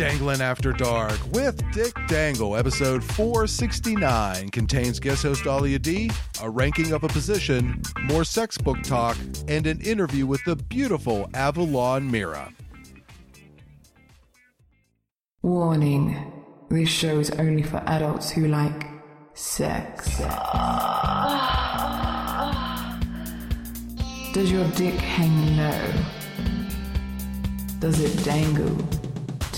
Dangling After Dark with Dick Dangle, episode 469, contains guest host Dahlia Dee, a ranking of a position, more sex book talk, and an interview with the beautiful Avalon Mira. Warning, this show is only for adults who like sex. Does your dick hang low? Does it dangle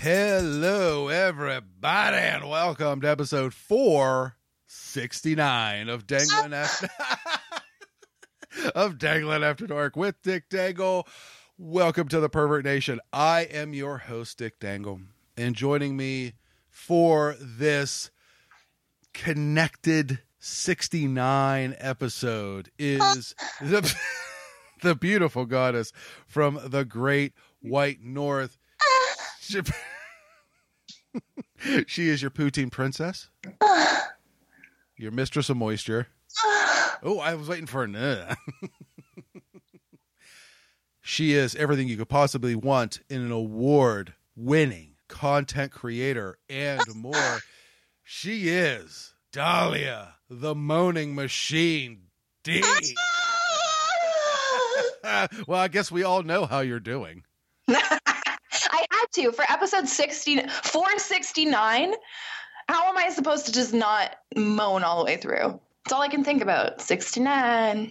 Hello, everybody, and welcome to episode 469 of Dangling After Dark with Dick Dangle. Welcome to the Pervert Nation. I am your host, Dick Dangle, and joining me for this connected 69 episode is the beautiful goddess from the Great White North. She is your poutine princess, your mistress of moisture. Oh, I was waiting for her. She is everything you could possibly want in an award-winning content creator and more. She is Dahlia, the Moaning Machine D. Well, I guess we all know how you're doing. I had to for episode 469. How am I supposed to just not moan all the way through? It's all I can think about. 69.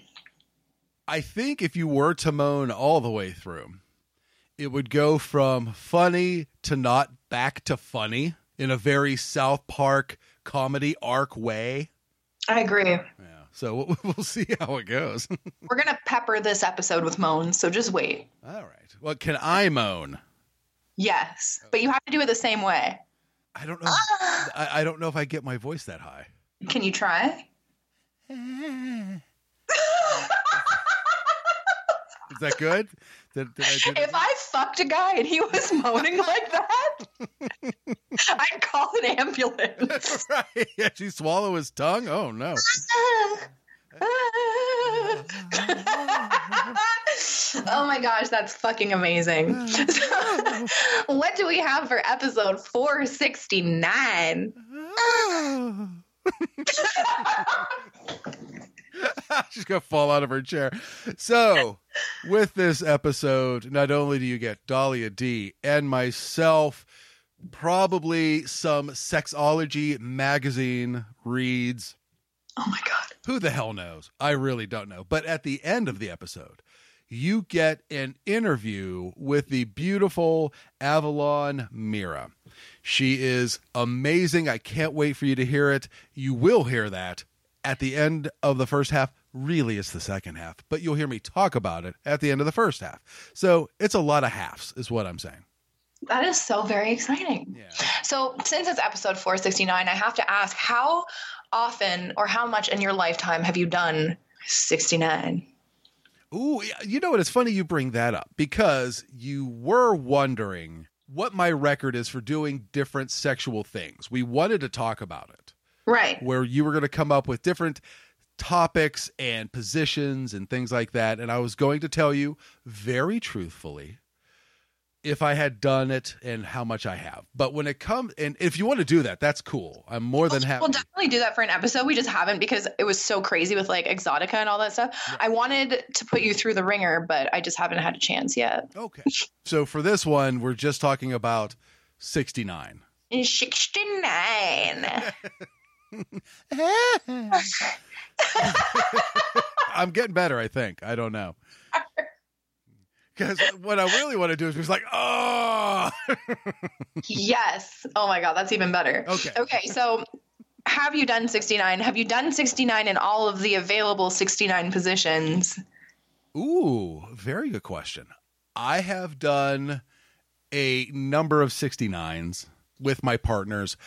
I think if you were to moan all the way through, it would go from funny to not back to funny in a very South Park comedy arc way. I agree. Yeah. So we'll see how it goes. We're going to pepper this episode with moans, so just wait. All right. Well, can I moan? Yes, but you have to do it the same way. I don't know. I don't know if I get my voice that high. Can you try? Is that good? If I fucked a guy and he was moaning like that, I'd call an ambulance. Right? Yeah, she swallow his tongue. Oh no. Oh my gosh, that's fucking amazing. So, what do we have for episode 469? She's gonna fall out of her chair. So with this episode, not only do you get Dahlia Dee and myself, probably some Sexology magazine reads. Oh my God. Who the hell knows? I really don't know. But at the end of the episode, you get an interview with the beautiful Avalon Mira. She is amazing. I can't wait for you to hear it. You will hear that at the end of the first half. Really, it's the second half, but you'll hear me talk about it at the end of the first half. So it's a lot of halves is what I'm saying. That is so very exciting. Yeah. So since it's episode 469, I have to ask, how often or how much in your lifetime have you done 69? Ooh, you know what? It's funny you bring that up because you were wondering what my record is for doing different sexual things. We wanted to talk about it. Right. Where you were going to come up with different topics and positions and things like that. And I was going to tell you very truthfully if I had done it and how much I have. But when it comes, and if you want to do that, that's cool. I'm more than happy. We'll definitely do that for an episode. We just haven't because it was so crazy with like Exotica and all that stuff. Yeah. I wanted to put you through the ringer, but I just haven't had a chance yet. Okay. So for this one, we're just talking about 69. 69. I'm getting better, I think. I don't know. Because what I really want to do is just like, oh. Yes. Oh, my God. That's even better. Okay. Okay. So have you done 69? Have you done 69 in all of the available 69 positions? Ooh, very good question. I have done a number of 69s. with my partners.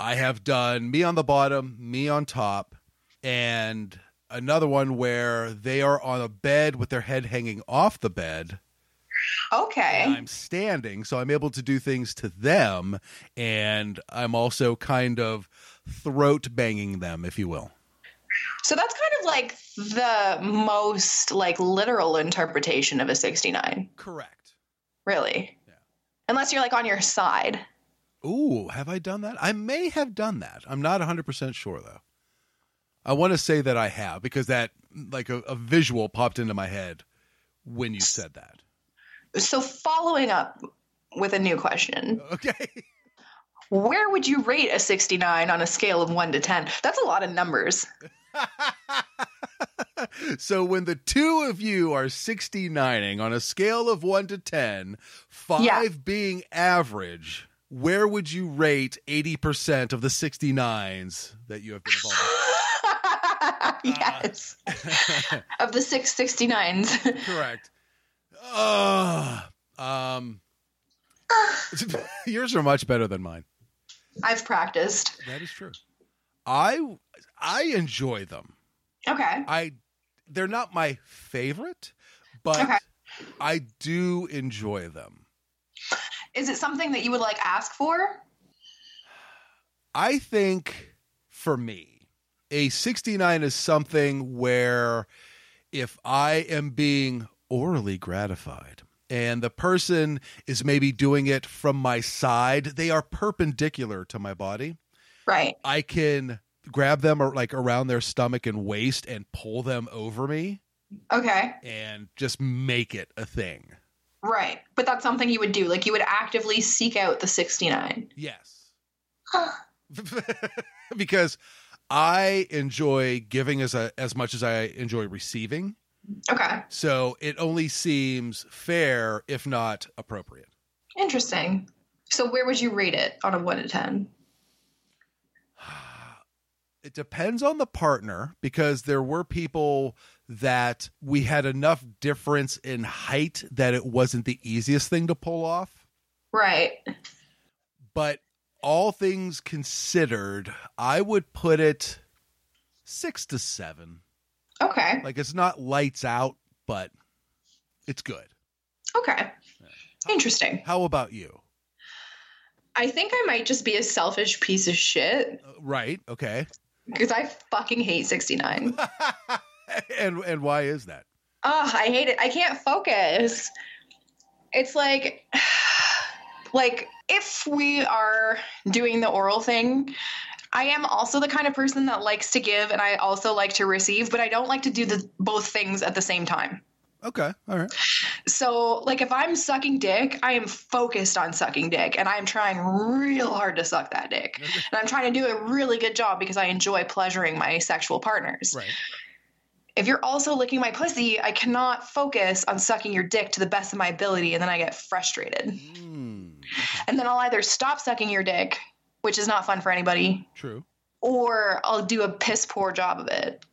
I have done me on the bottom, me on top, and another one where they are on a bed with their head hanging off the bed. Okay. And I'm standing, so I'm able to do things to them, and I'm also kind of throat banging them, if you will. So that's kind of like the most like literal interpretation of a 69. Correct. Really? Yeah. Unless you're like on your side. Ooh, have I done that? I may have done that. I'm not 100% sure though. I want to say that I have, because that like a visual popped into my head when you said that. So following up with a new question. Okay. Where would you rate a 69 on a scale of 1 to 10? That's a lot of numbers. So when the two of you are 69ing on a scale of 1 to 10, 5 being average, where would you rate 80% of the 69s that you have been involved with? Yes. Of the 669s. Correct. Yours are much better than mine. I've practiced. That is true. I enjoy them. Okay. They're not my favorite, but okay. I do enjoy them. Is it something that you would like ask for? I think for me, a 69 is something where if I am being orally gratified and the person is maybe doing it from my side, they are perpendicular to my body. Right. I can grab them or like around their stomach and waist and pull them over me. Okay. And just make it a thing. Right. But that's something you would do. Like you would actively seek out the 69. Yes. Because I enjoy giving as much as I enjoy receiving. Okay. So it only seems fair, if not appropriate. Interesting. So where would you rate it on a 1 to 10? It depends on the partner, because there were people that we had enough difference in height that it wasn't the easiest thing to pull off. Right. But all things considered, I would put it 6 to 7. Okay. Like it's not lights out, but it's good. Okay. Interesting. How about you? I think I might just be a selfish piece of shit. Right. Okay. Because I fucking hate 69. And why is that? Oh, I hate it. I can't focus. It's like if we are doing the oral thing, I am also the kind of person that likes to give and I also like to receive, but I don't like to do both things at the same time. Okay. All right. So like if I'm sucking dick, I am focused on sucking dick and I'm trying real hard to suck that dick. Okay. And I'm trying to do a really good job because I enjoy pleasuring my sexual partners. Right. If you're also licking my pussy, I cannot focus on sucking your dick to the best of my ability. And then I get frustrated. And then I'll either stop sucking your dick, which is not fun for anybody. True. Or I'll do a piss poor job of it.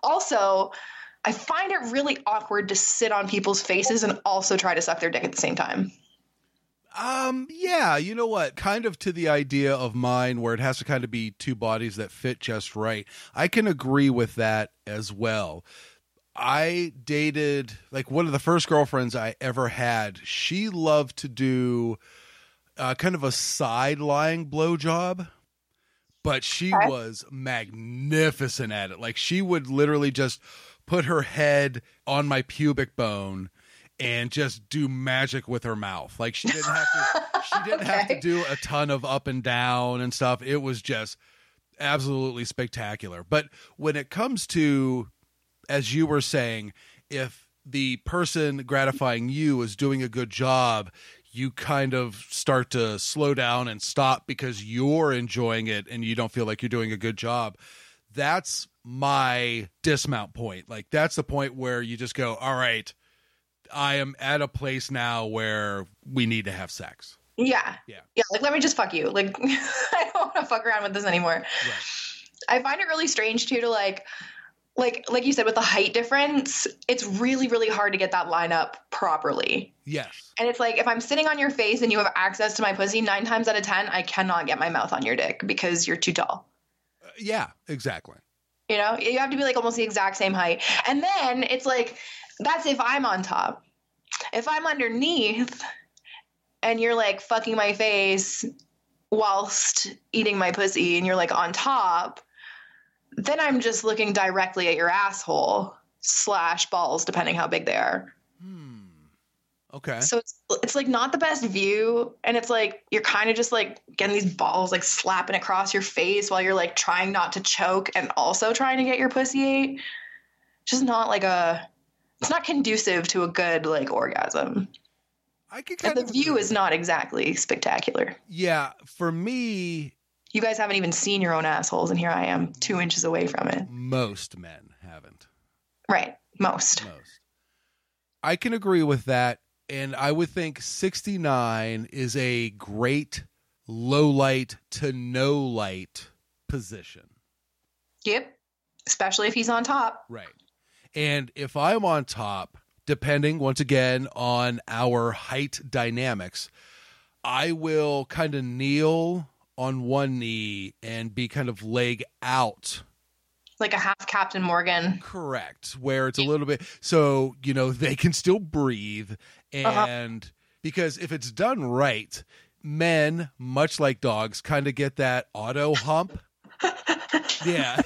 Also, I find it really awkward to sit on people's faces and also try to suck their dick at the same time. Yeah, you know what? Kind of to the idea of mine where it has to kind of be two bodies that fit just right. I can agree with that as well. I dated like one of the first girlfriends I ever had. She loved to do kind of a side-lying blowjob, but she was magnificent at it. Like she would literally just put her head on my pubic bone and just do magic with her mouth. Like she didn't have to, have to do a ton of up and down and stuff. It was just absolutely spectacular. But when it comes to, as you were saying, if the person gratifying you is doing a good job, you kind of start to slow down and stop because you're enjoying it and you don't feel like you're doing a good job. That's my dismount point. Like that's the point where you just go, all right, I am at a place now where we need to have sex. Yeah. Yeah. Yeah. Like, let me just fuck you. Like, I don't want to fuck around with this anymore. Right. I find it really strange too, to like, like you said, with the height difference, it's really, really hard to get that line up properly. Yes. And it's like, if I'm sitting on your face and you have access to my pussy, 9 times out of 10, I cannot get my mouth on your dick because you're too tall. Yeah, exactly. You know, you have to be like almost the exact same height. And then it's like, that's if I'm on top. If I'm underneath and you're like fucking my face whilst eating my pussy and you're like on top, then I'm just looking directly at your asshole / balls, depending how big they are. Okay. So it's like not the best view. And it's like, you're kind of just like getting these balls, like slapping across your face while you're like trying not to choke and also trying to get your pussy ate. Just not like it's not conducive to a good like orgasm. I could kind of the view is not exactly spectacular. Yeah. For me, you guys haven't even seen your own assholes. And here I am 2 inches away from it. Most men haven't. Right. Most. I can agree with that. And I would think 69 is a great low light to no light position. Yep. Especially if he's on top. Right. And if I'm on top, depending once again on our height dynamics, I will kind of kneel on one knee and be kind of leg out. Like a half Captain Morgan. Correct. Where it's a little bit, so, you know, they can still breathe. And because if it's done right, men, much like dogs, kind of get that auto hump. Yeah.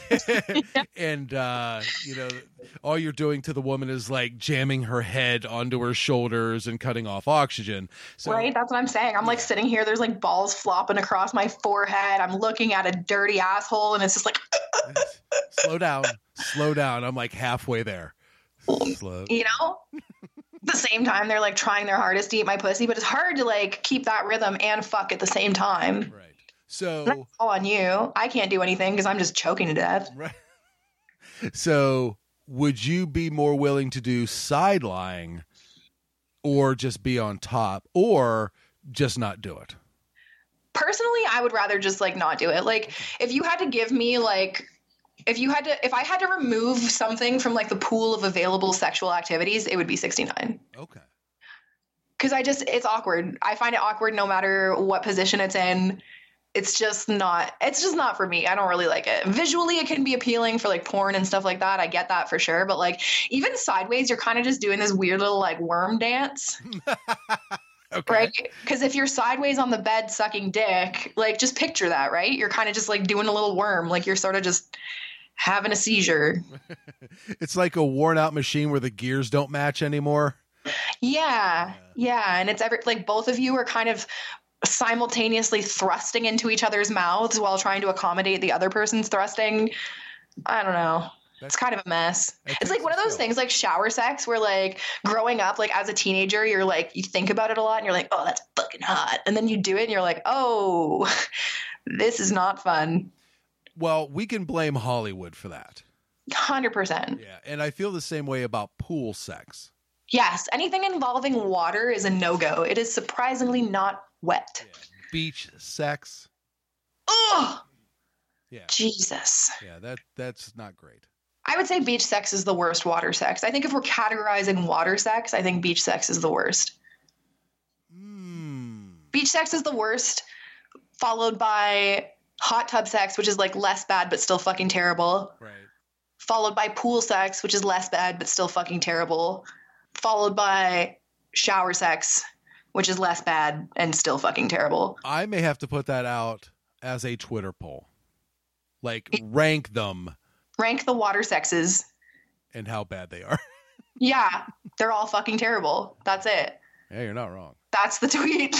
And, you know, all you're doing to the woman is like jamming her head onto her shoulders and cutting off oxygen. So, right. That's what I'm saying. I'm like sitting here. There's like balls flopping across my forehead. I'm looking at a dirty asshole and it's just like. Slow down. I'm like halfway there. Slow. You know, at the same time, they're like trying their hardest to eat my pussy, but it's hard to like keep that rhythm and fuck at the same time. Right. So that's all on you. I can't do anything because I'm just choking to death. Right. So would you be more willing to do side lying or just be on top or just not do it? Personally, I would rather just like not do it. Like if you had to give me like, if I had to remove something from like the pool of available sexual activities, it would be 69. Okay. Cause it's awkward. I find it awkward no matter what position it's in. It's just not for me. I don't really like it. Visually, it can be appealing for like porn and stuff like that. I get that for sure. But like even sideways, you're kind of just doing this weird little like worm dance. Okay. Right? Because if you're sideways on the bed sucking dick, like just picture that, right? You're kind of just like doing a little worm. Like you're sort of just having a seizure. It's like a worn out machine where the gears don't match anymore. Yeah. And it's like both of you are kind of simultaneously thrusting into each other's mouths while trying to accommodate the other person's thrusting. I don't know. It's kind of a mess. It's like one of those things like shower sex where like growing up, like as a teenager, you're like, you think about it a lot and you're like, oh, that's fucking hot. And then you do it and you're like, oh, this is not fun. Well, we can blame Hollywood for that. 100%. Yeah. And I feel the same way about pool sex. Yes. Anything involving water is a no-go. It is surprisingly not wet. Yeah. Beach sex. Oh, yeah. Jesus. Yeah. That's not great. I would say beach sex is the worst water sex. I think if we're categorizing water sex, I think beach sex is the worst. Beach sex is the worst, followed by hot tub sex, which is like less bad, but still fucking terrible. Right. Followed by pool sex, which is less bad, but still fucking terrible. Followed by shower sex, which is less bad and still fucking terrible. I may have to put that out as a Twitter poll. Like rank them. Rank the water sexes. And how bad they are. Yeah. They're all fucking terrible. That's it. Yeah, you're not wrong. That's the tweet.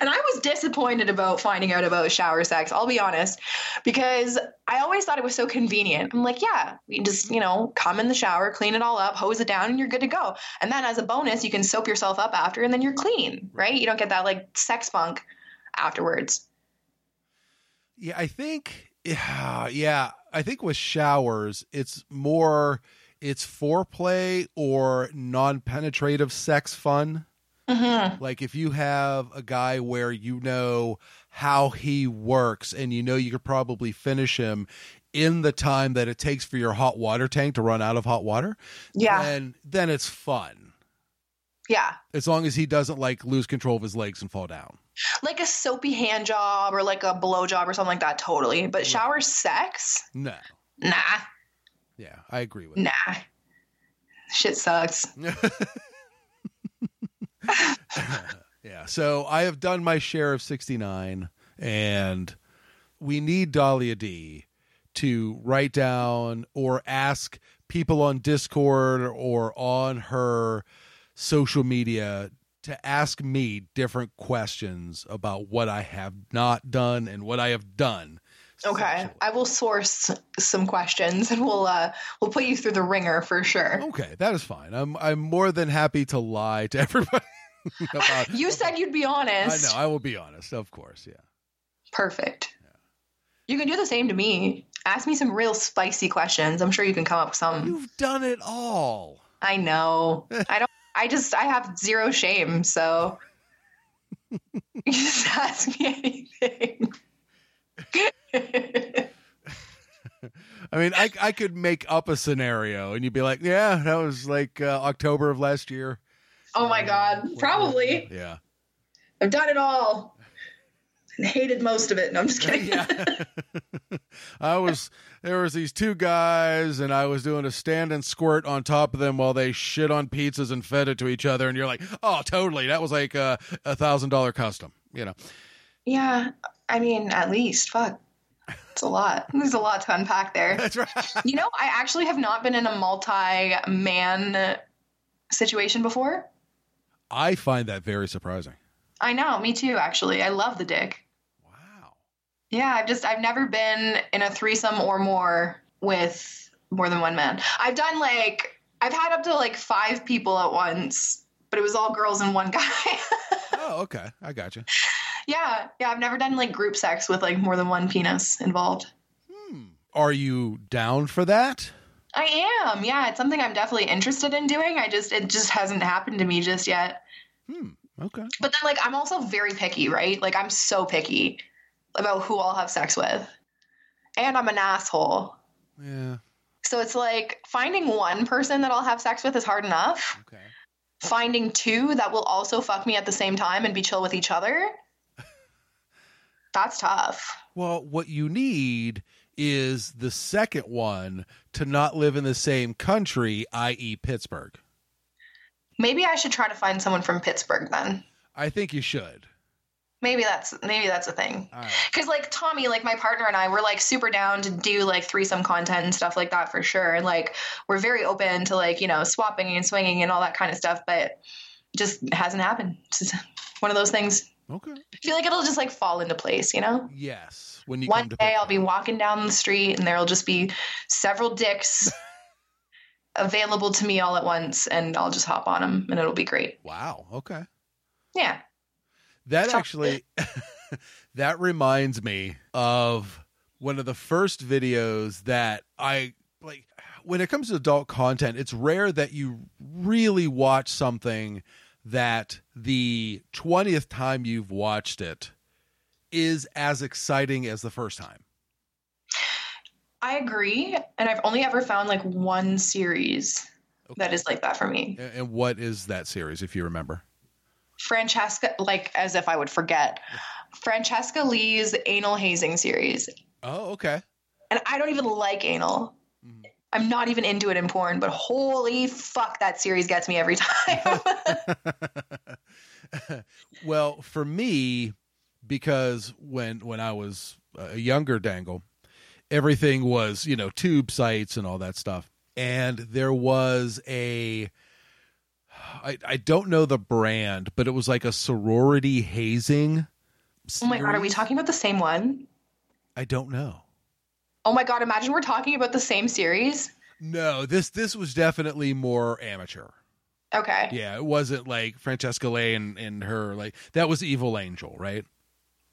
And I was disappointed about finding out about shower sex, I'll be honest, because I always thought it was so convenient. I'm like, yeah, you just, you know, come in the shower, clean it all up, hose it down, and you're good to go. And then as a bonus, you can soap yourself up after, and then you're clean, right? You don't get that, like, sex funk afterwards. Yeah, I think with showers, it's more, it's foreplay or non-penetrative sex fun. Mm-hmm. Like if you have a guy where you know how he works and you know you could probably finish him in the time that it takes for your hot water tank to run out of hot water, and then it's fun. Yeah. As long as he doesn't like lose control of his legs and fall down. Like a soapy hand job or like a blow job or something like that. Totally. But shower sex? No. Nah. Yeah. I agree with that. Nah. Shit sucks. Yeah. So I have done my share of 69, and we need Dahlia Dee to write down or ask people on Discord or on her social media to ask me different questions about what I have not done and what I have done. Okay. I will source some questions and we'll put you through the ringer for sure. Okay. That is fine. I'm more than happy to lie to everybody. You said you'd be honest. I know. I will be honest. Of course. Yeah. Perfect. Yeah. You can do the same to me. Ask me some real spicy questions. I'm sure you can come up with some. You've done it all. I know. I have zero shame. So you just ask me anything. I mean, I could make up a scenario and you'd be like, yeah, that was like October of last year. Oh my God. Probably. Yeah. I've done it all and hated most of it. No, I'm just kidding. Yeah. There was these two guys and I was doing a stand and squirt on top of them while they shit on pizzas and fed it to each other. And you're like, oh, totally. That was like $1,000 custom, you know? Yeah. I mean, at least, fuck. It's a lot. There's a lot to unpack there. That's right. You know, I actually have not been in a multi-man situation before. I find that very surprising. I know. Me too, actually. I love the dick. Wow. Yeah, I've never been in a threesome or more with more than one man. I've had up to like 5 people at once, but it was all girls and one guy. Oh, okay. I gotcha. Yeah. Yeah. I've never done like group sex with like more than one penis involved. Are you down for that? I am. Yeah. It's something I'm definitely interested in doing. It just hasn't happened to me just yet. Okay. But then like, I'm also very picky, right? Like I'm so picky about who I'll have sex with, and I'm an asshole. Yeah. So it's like finding one person that I'll have sex with is hard enough. Okay. Finding 2 that will also fuck me at the same time and be chill with each other. That's tough. Well, what you need is the second one to not live in the same country, i.e. Pittsburgh. Maybe I should try to find someone from Pittsburgh then. I think you should. Maybe that's a thing. All right. 'Cause like Tommy, like my partner and I, we're like super down to do like threesome content and stuff like that for sure. And like, we're very open to like, you know, swapping and swinging and all that kind of stuff, but just hasn't happened. It's just one of those things. Okay. I feel like it'll just like fall into place, you know? Yes. When you one day I'll be walking down the street and there'll just be several dicks available to me all at once, and I'll just hop on them and it'll be great. Wow. Okay. Yeah. That reminds me of one of the first videos that I like. When it comes to adult content, it's rare that you really watch something that the 20th time you've watched it is as exciting as the first time. I agree. And I've only ever found like one series that is like that for me. And what is that series, if you remember? Francesca, like as if I would forget, Francesca Lee's anal hazing series. Oh, okay. And I don't even like anal. I'm not even into it in porn, but holy fuck, that series gets me every time. Well, for me, because when I was a younger Dangle, everything was, you know, tube sites and all that stuff. And there was I don't know the brand, but it was like a sorority hazing series. Oh my God, are we talking about the same one? I don't know. Oh my God, imagine we're talking about the same series. No, this was definitely more amateur. Okay. Yeah, it wasn't like Francesca Lee and her, like, that was Evil Angel, right?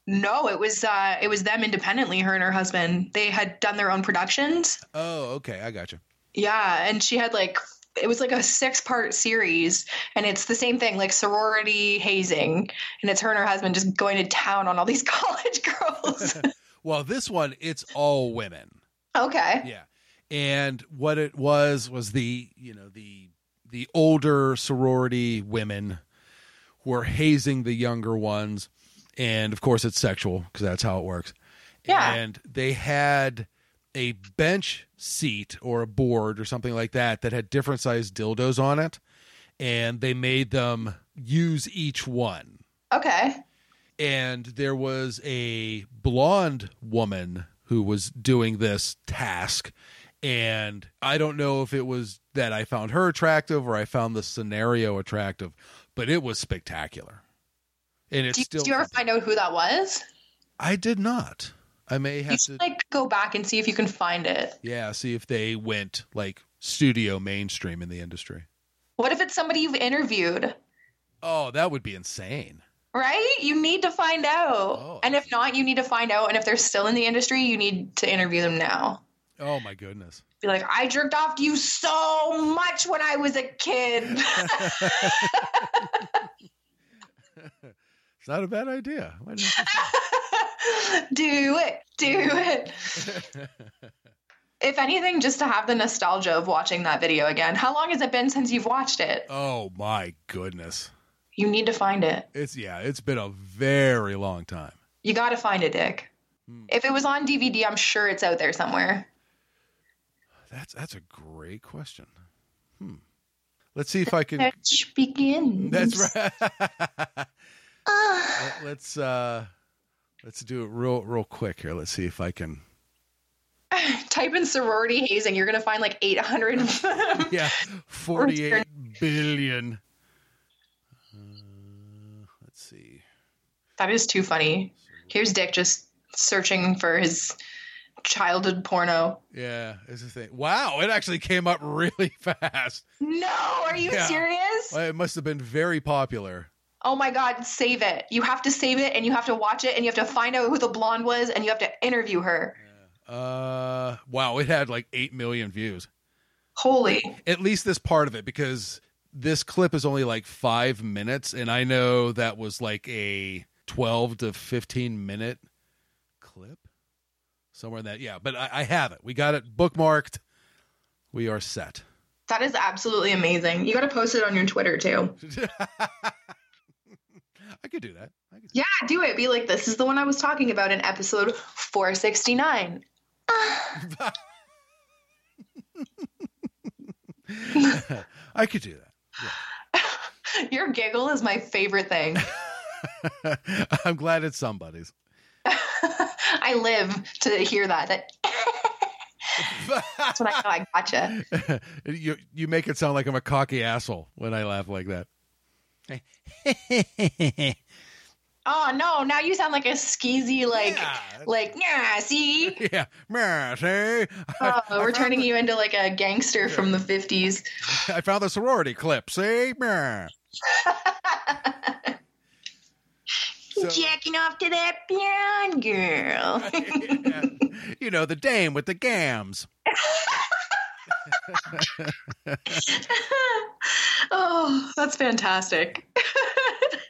No, it was them independently, her and her husband. They had done their own productions. Oh, okay, I gotcha. Yeah, and she had like, it was like a 6-part series, and it's the same thing, like sorority hazing, and it's her and her husband just going to town on all these college girls. Well, this one, it's all women. Okay. Yeah. And what it was the older sorority women who were hazing the younger ones. And of course it's sexual because that's how it works. Yeah. And they had a bench seat or a board or something like that that had different sized dildos on it. And they made them use each one. Okay. And there was a blonde woman who was doing this task. And I don't know if it was that I found her attractive or I found the scenario attractive, but it was spectacular. And it's still. Did you ever find out who that was? I did not. I may have to go back and see if you can find it. Yeah, see if they went studio mainstream in the industry. What if it's somebody you've interviewed? Oh, that would be insane. Right? You need to find out. Oh. And if not, you need to find out. And if they're still in the industry, you need to interview them now. Oh, my goodness. Be like, I jerked off to you so much when I was a kid. It's not a bad idea. Why didn't you do it. If anything, just to have the nostalgia of watching that video again. How long has it been since you've watched it? Oh, my goodness. You need to find it. It's been a very long time. You got to find it, Dick. If it was on DVD, I'm sure it's out there somewhere. That's a great question. Let's see if I can. Search begins. That's right. Let's do it real quick here. Let's see if I can. Type in sorority hazing. You're going to find 800. Yeah, 48 billion. Let's see. That is too funny. Here's Dick just searching for his childhood porno. Yeah, it's a thing. Wow, it actually came up really fast. No, are you serious? Well, it must have been very popular. Oh my God, save it. You have to save it and you have to watch it and you have to find out who the blonde was and you have to interview her. Yeah. Wow, it had 8 million views. Holy. At least this part of it, because this clip is only 5 minutes, and I know that was a 12 to 15 minute clip. Somewhere in that, yeah, but I have it. We got it bookmarked. We are set. That is absolutely amazing. You got to post it on your Twitter too. I could do that. Do it. Be like, this is the one I was talking about in episode 469. I could do that. Yeah. Your giggle is my favorite thing. I'm glad it's somebody's. I live to hear that. That's when I know I gotcha. You make it sound like I'm a cocky asshole when I laugh like that. Oh no, now you sound like a skeezy see? Yeah. See? We're turning you into a gangster from the 50s. I found the sorority clip, see? Jacking off to that blonde girl. Yeah. The dame with the gams. Oh, that's fantastic.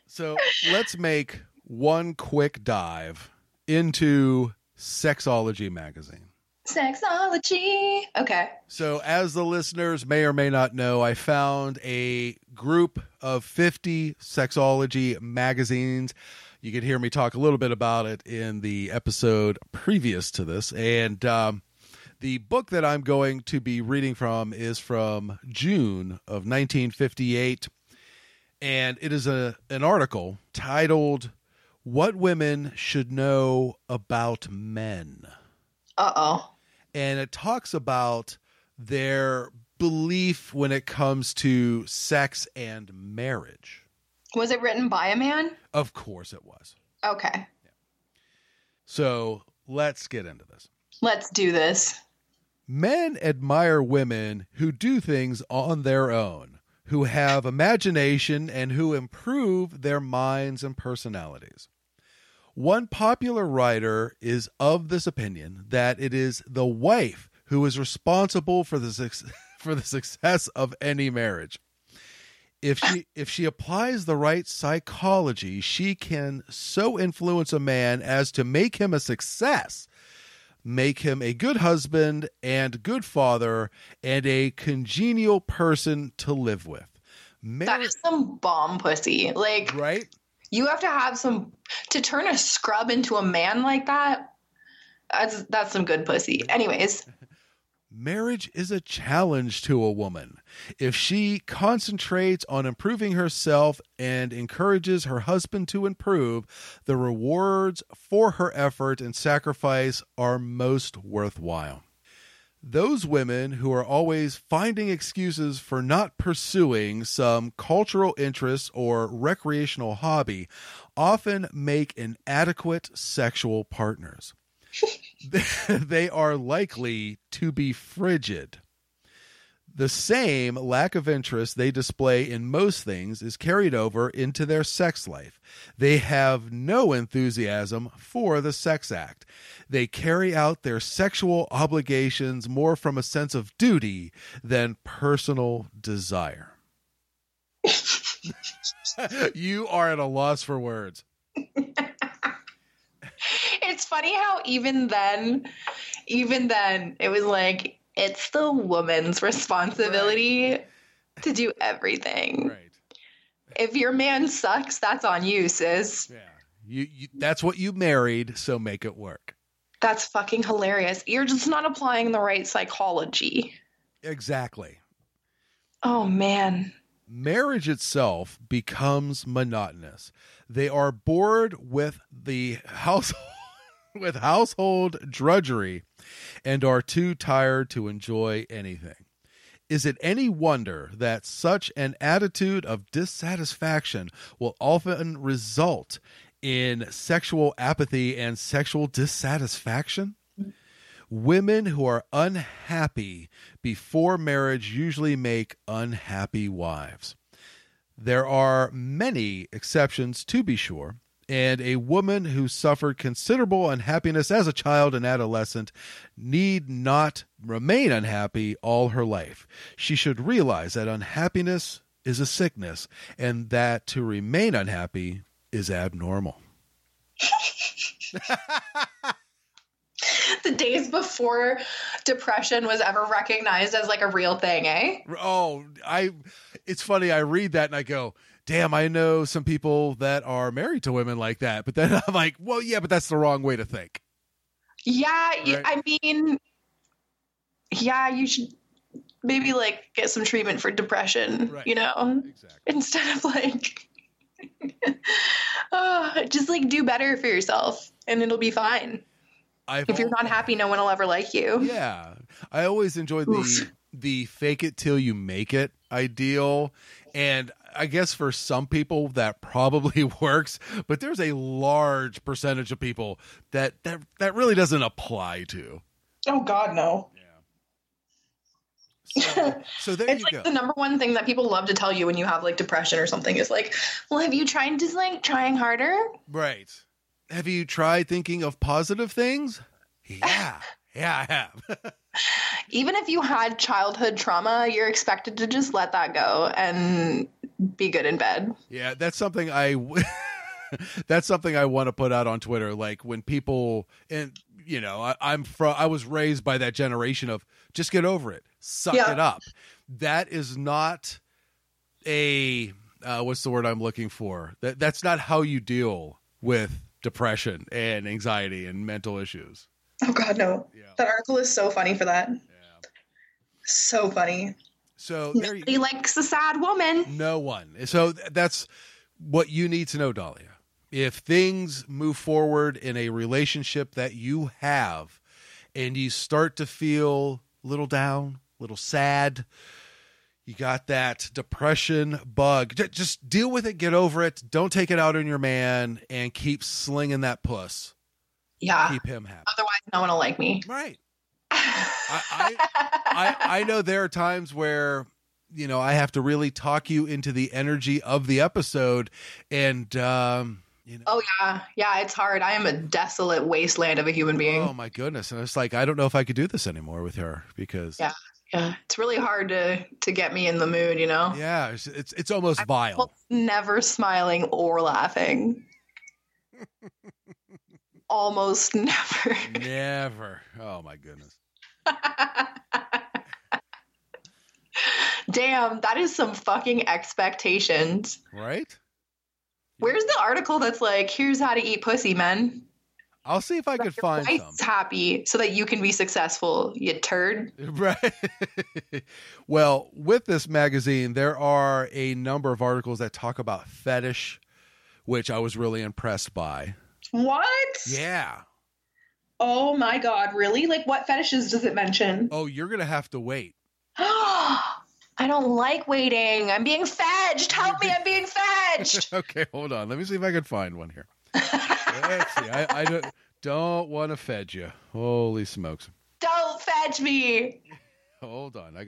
So let's make one quick dive into Sexology magazine. Sexology. Okay. So as the listeners may or may not know, I found a group of 50 Sexology magazines. You could hear me talk a little bit about it in the episode previous to this. And the book that I'm going to be reading from is from June of 1958. And it is an article titled, What Women Should Know About Men. Uh-oh. And it talks about their belief when it comes to sex and marriage. Was it written by a man? Of course it was. Okay. Yeah. So let's get into this. Let's do this. Men admire women who do things on their own, who have imagination, and who improve their minds and personalities. One popular writer is of this opinion that it is the wife who is responsible for the success of any marriage. If she applies the right psychology, she can so influence a man as to make him a success make him a good husband and good father and a congenial person to live with. That is some bomb pussy. Like, right? You have to have some to turn a scrub into a man like that. That's some good pussy. Anyways. Marriage is a challenge to a woman. If she concentrates on improving herself and encourages her husband to improve, the rewards for her effort and sacrifice are most worthwhile. Those women who are always finding excuses for not pursuing some cultural interest or recreational hobby often make inadequate sexual partners. They are likely to be frigid. The same lack of interest they display in most things is carried over into their sex life. They have no enthusiasm for the sex act. They carry out their sexual obligations more from a sense of duty than personal desire. You are at a loss for words. It's funny how even then it was like, it's the woman's responsibility to do everything. Right. If your man sucks, that's on you, sis. Yeah. You that's what you married, so make it work. That's fucking hilarious. You're just not applying the right psychology. Exactly. Oh, man. Marriage itself becomes monotonous. They are bored with the household. With household drudgery and are too tired to enjoy anything. Is it any wonder that such an attitude of dissatisfaction will often result in sexual apathy and sexual dissatisfaction? Women who are unhappy before marriage usually make unhappy wives. There are many exceptions, to be sure, and a woman who suffered considerable unhappiness as a child and adolescent need not remain unhappy all her life. She should realize that unhappiness is a sickness and that to remain unhappy is abnormal. The days before depression was ever recognized as like a real thing, eh? Oh, it's funny. I read that and I go, damn, I know some people that are married to women like that. But then I'm like, well, yeah, but that's the wrong way to think. Yeah, right? I mean, yeah, you should maybe like get some treatment for depression, right. You know, exactly. Instead of like, just like do better for yourself and it'll be fine. If you're not happy, no one will ever like you. Yeah. I always enjoyed the fake it till you make it ideal. And I guess for some people that probably works, but there's a large percentage of people that really doesn't apply to. Oh God, no. Yeah. So there it's you like go. It's like the number one thing that people love to tell you when you have like depression or something is like, well, have you tried just like trying harder? Right. Have you tried thinking of positive things? Yeah. Yeah, I have. Even if you had childhood trauma, you're expected to just let that go and be good in bed. Yeah, that's something I want to put out on Twitter. Like when people, and you know, I was raised by that generation of just get over it, suck it up. That is not a what's the word I'm looking for? That's not how you deal with depression and anxiety and mental issues. Oh, God, no. Yeah. That article is so funny for that. Yeah. So funny. So there nobody likes a sad woman. No one. So that's what you need to know, Dahlia. If things move forward in a relationship that you have and you start to feel a little down, a little sad, you got that depression bug, just deal with it, get over it. Don't take it out on your man and keep slinging that puss. Yeah. Keep him happy. Otherwise, no one will like me. Right. I know there are times where, you know, I have to really talk you into the energy of the episode, and you know. Oh yeah, yeah. It's hard. I am a desolate wasteland of a human being. Oh my goodness! And it's like I don't know if I could do this anymore with her because yeah. It's really hard to get me in the mood, you know. Yeah, it's almost vile. Never smiling or laughing. almost never. Never. Oh, my goodness. Damn, that is some fucking expectations. Right? Where's the article that's like, here's how to eat pussy, men? I'll see if I could find some. Your wife's happy so that you can be successful, you turd. Right. Well, with this magazine, there are a number of articles that talk about fetish, which I was really impressed by. What? Yeah. Oh, my God. Really? Like, what fetishes does it mention? Oh, you're going to have to wait. I don't like waiting. I'm being fetched. Help me. I'm being fetched. Okay, hold on. Let me see if I can find one here. Let's see. I don't want to fetch you. Holy smokes. Don't fetch me. Hold on. I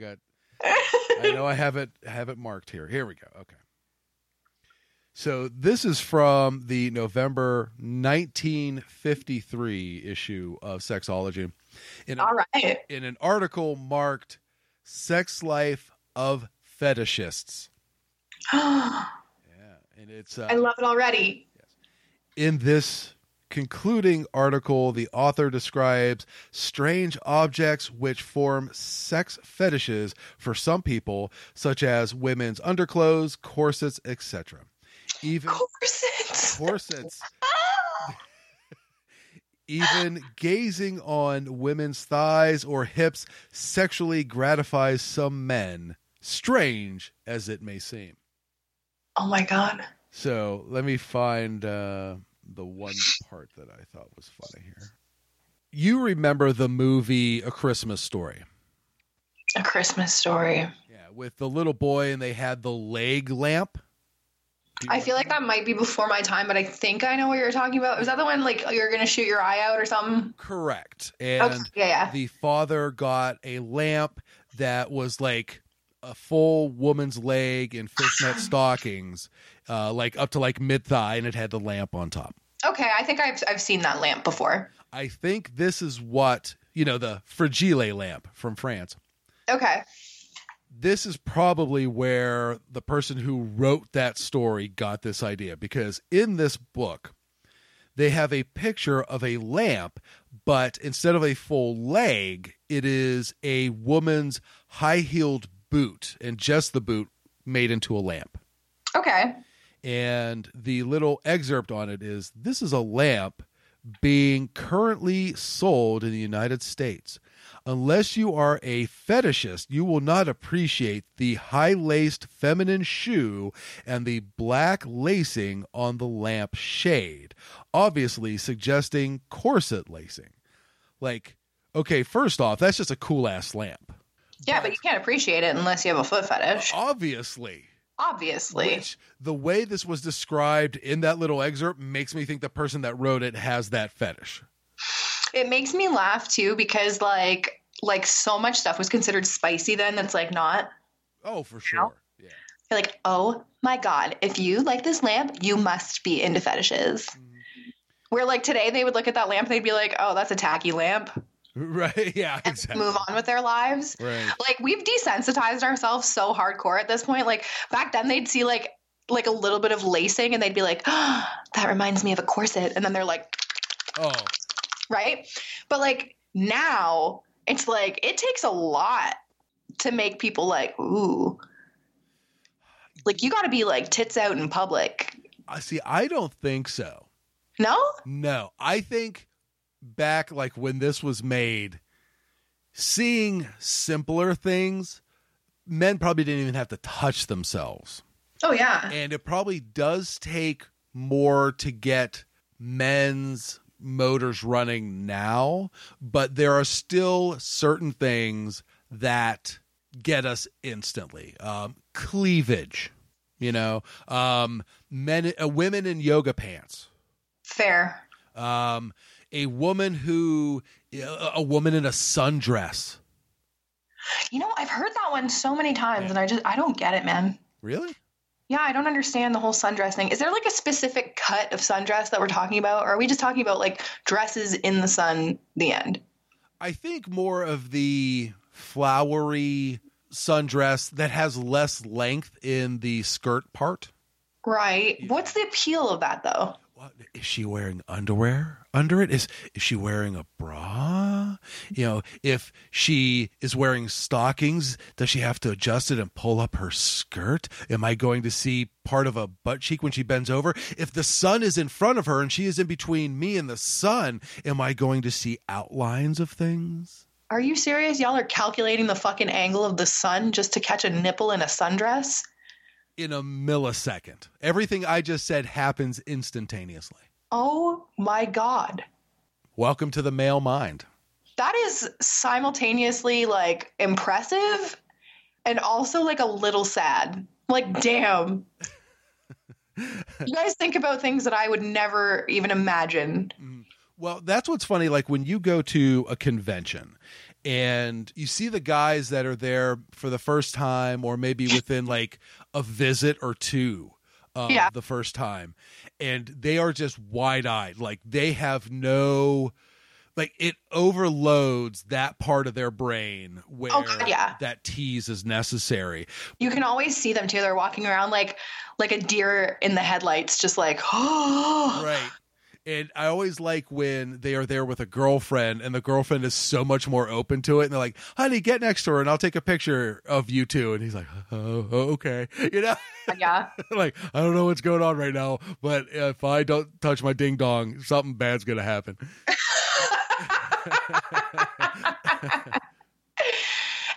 know I have it marked here. Here we go. Okay. So this is from the November 1953 issue of Sexology. In an article marked Sex Life of Fetishists. Yeah, and it's I love it already. Yes. In this concluding article, the author describes strange objects which form sex fetishes for some people, such as women's underclothes, corsets, etc. Even corsets. Even gazing on women's thighs or hips sexually gratifies some men, strange as it may seem. Oh, my God. So let me find the one part that I thought was funny here. You remember the movie A Christmas Story? A Christmas Story. Yeah, with the little boy and they had the leg lamp. I feel like that might be before my time, but I think I know what you're talking about. Was that the one, like, you're going to shoot your eye out or something? Correct. And okay, yeah. The father got a lamp that was like a full woman's leg in fishnet stockings, like up to like mid-thigh, and it had the lamp on top. Okay, I think I've seen that lamp before. I think this is what, the Frigile lamp from France. Okay. This is probably where the person who wrote that story got this idea, because in this book, they have a picture of a lamp, but instead of a full leg, it is a woman's high-heeled boot, and just the boot made into a lamp. Okay. And the little excerpt on it is, this is a lamp being currently sold in the United States. Unless you are a fetishist, you will not appreciate the high-laced feminine shoe and the black lacing on the lamp shade, obviously suggesting corset lacing. Like, okay, first off, that's just a cool-ass lamp. Yeah, but you can't appreciate it unless you have a foot fetish. Obviously. Which, the way this was described in that little excerpt makes me think the person that wrote it has that fetish. It makes me laugh too, because like so much stuff was considered spicy then that's like not. Oh, for sure. Yeah. You're like, oh my God, if you like this lamp, you must be into fetishes. Mm-hmm. Where like today they would look at that lamp, they'd be like, oh, that's a tacky lamp. Right. Yeah. Exactly. Move on with their lives. Right. Like we've desensitized ourselves so hardcore at this point. Like back then they'd see like a little bit of lacing and they'd be like, oh, that reminds me of a corset. And then they're like, oh, right. But like now it's like, it takes a lot to make people like, ooh, like you gotta be like tits out in public. See, I don't think so. No. I think back like when this was made, seeing simpler things, men probably didn't even have to touch themselves. Oh yeah. And it probably does take more to get men's motors running now, but there are still certain things that get us instantly. Cleavage, men, women in yoga pants. Fair. A woman in a sundress. I've heard that one so many times, yeah. And I don't get it, man. Really? Yeah, I don't understand the whole sundress thing. Is there like a specific cut of sundress that we're talking about? Or are we just talking about like dresses in the sun, the end? I think more of the flowery sundress that has less length in the skirt part. Right. Yeah. What's the appeal of that though? what, is she wearing underwear under it? Is she wearing a bra? You know, if she is wearing stockings, does she have to adjust it and pull up her skirt? Am I going to see part of a butt cheek when she bends over? If the sun is in front of her and she is in between me and the sun, am I going to see outlines of things? Are you serious? Y'all are calculating the fucking angle of the sun just to catch a nipple in a sundress? In a millisecond. Everything I just said happens instantaneously. Oh my God. Welcome to the male mind. That is simultaneously like impressive and also like a little sad. Like, damn. You guys think about things that I would never even imagine. Mm-hmm. Well, that's what's funny. Like when you go to a convention and you see the guys that are there for the first time or maybe within like a visit or two the first time, and they are just wide-eyed. Like they have no, like it overloads that part of their brain where that tease is necessary. You can always see them too. They're walking around like a deer in the headlights, just like, oh, right. And I always like when they are there with a girlfriend and the girlfriend is so much more open to it. And they're like, honey, get next to her and I'll take a picture of you two. And he's like, oh, okay. You know? Yeah. Like, I don't know what's going on right now, but if I don't touch my ding dong, something bad's going to happen.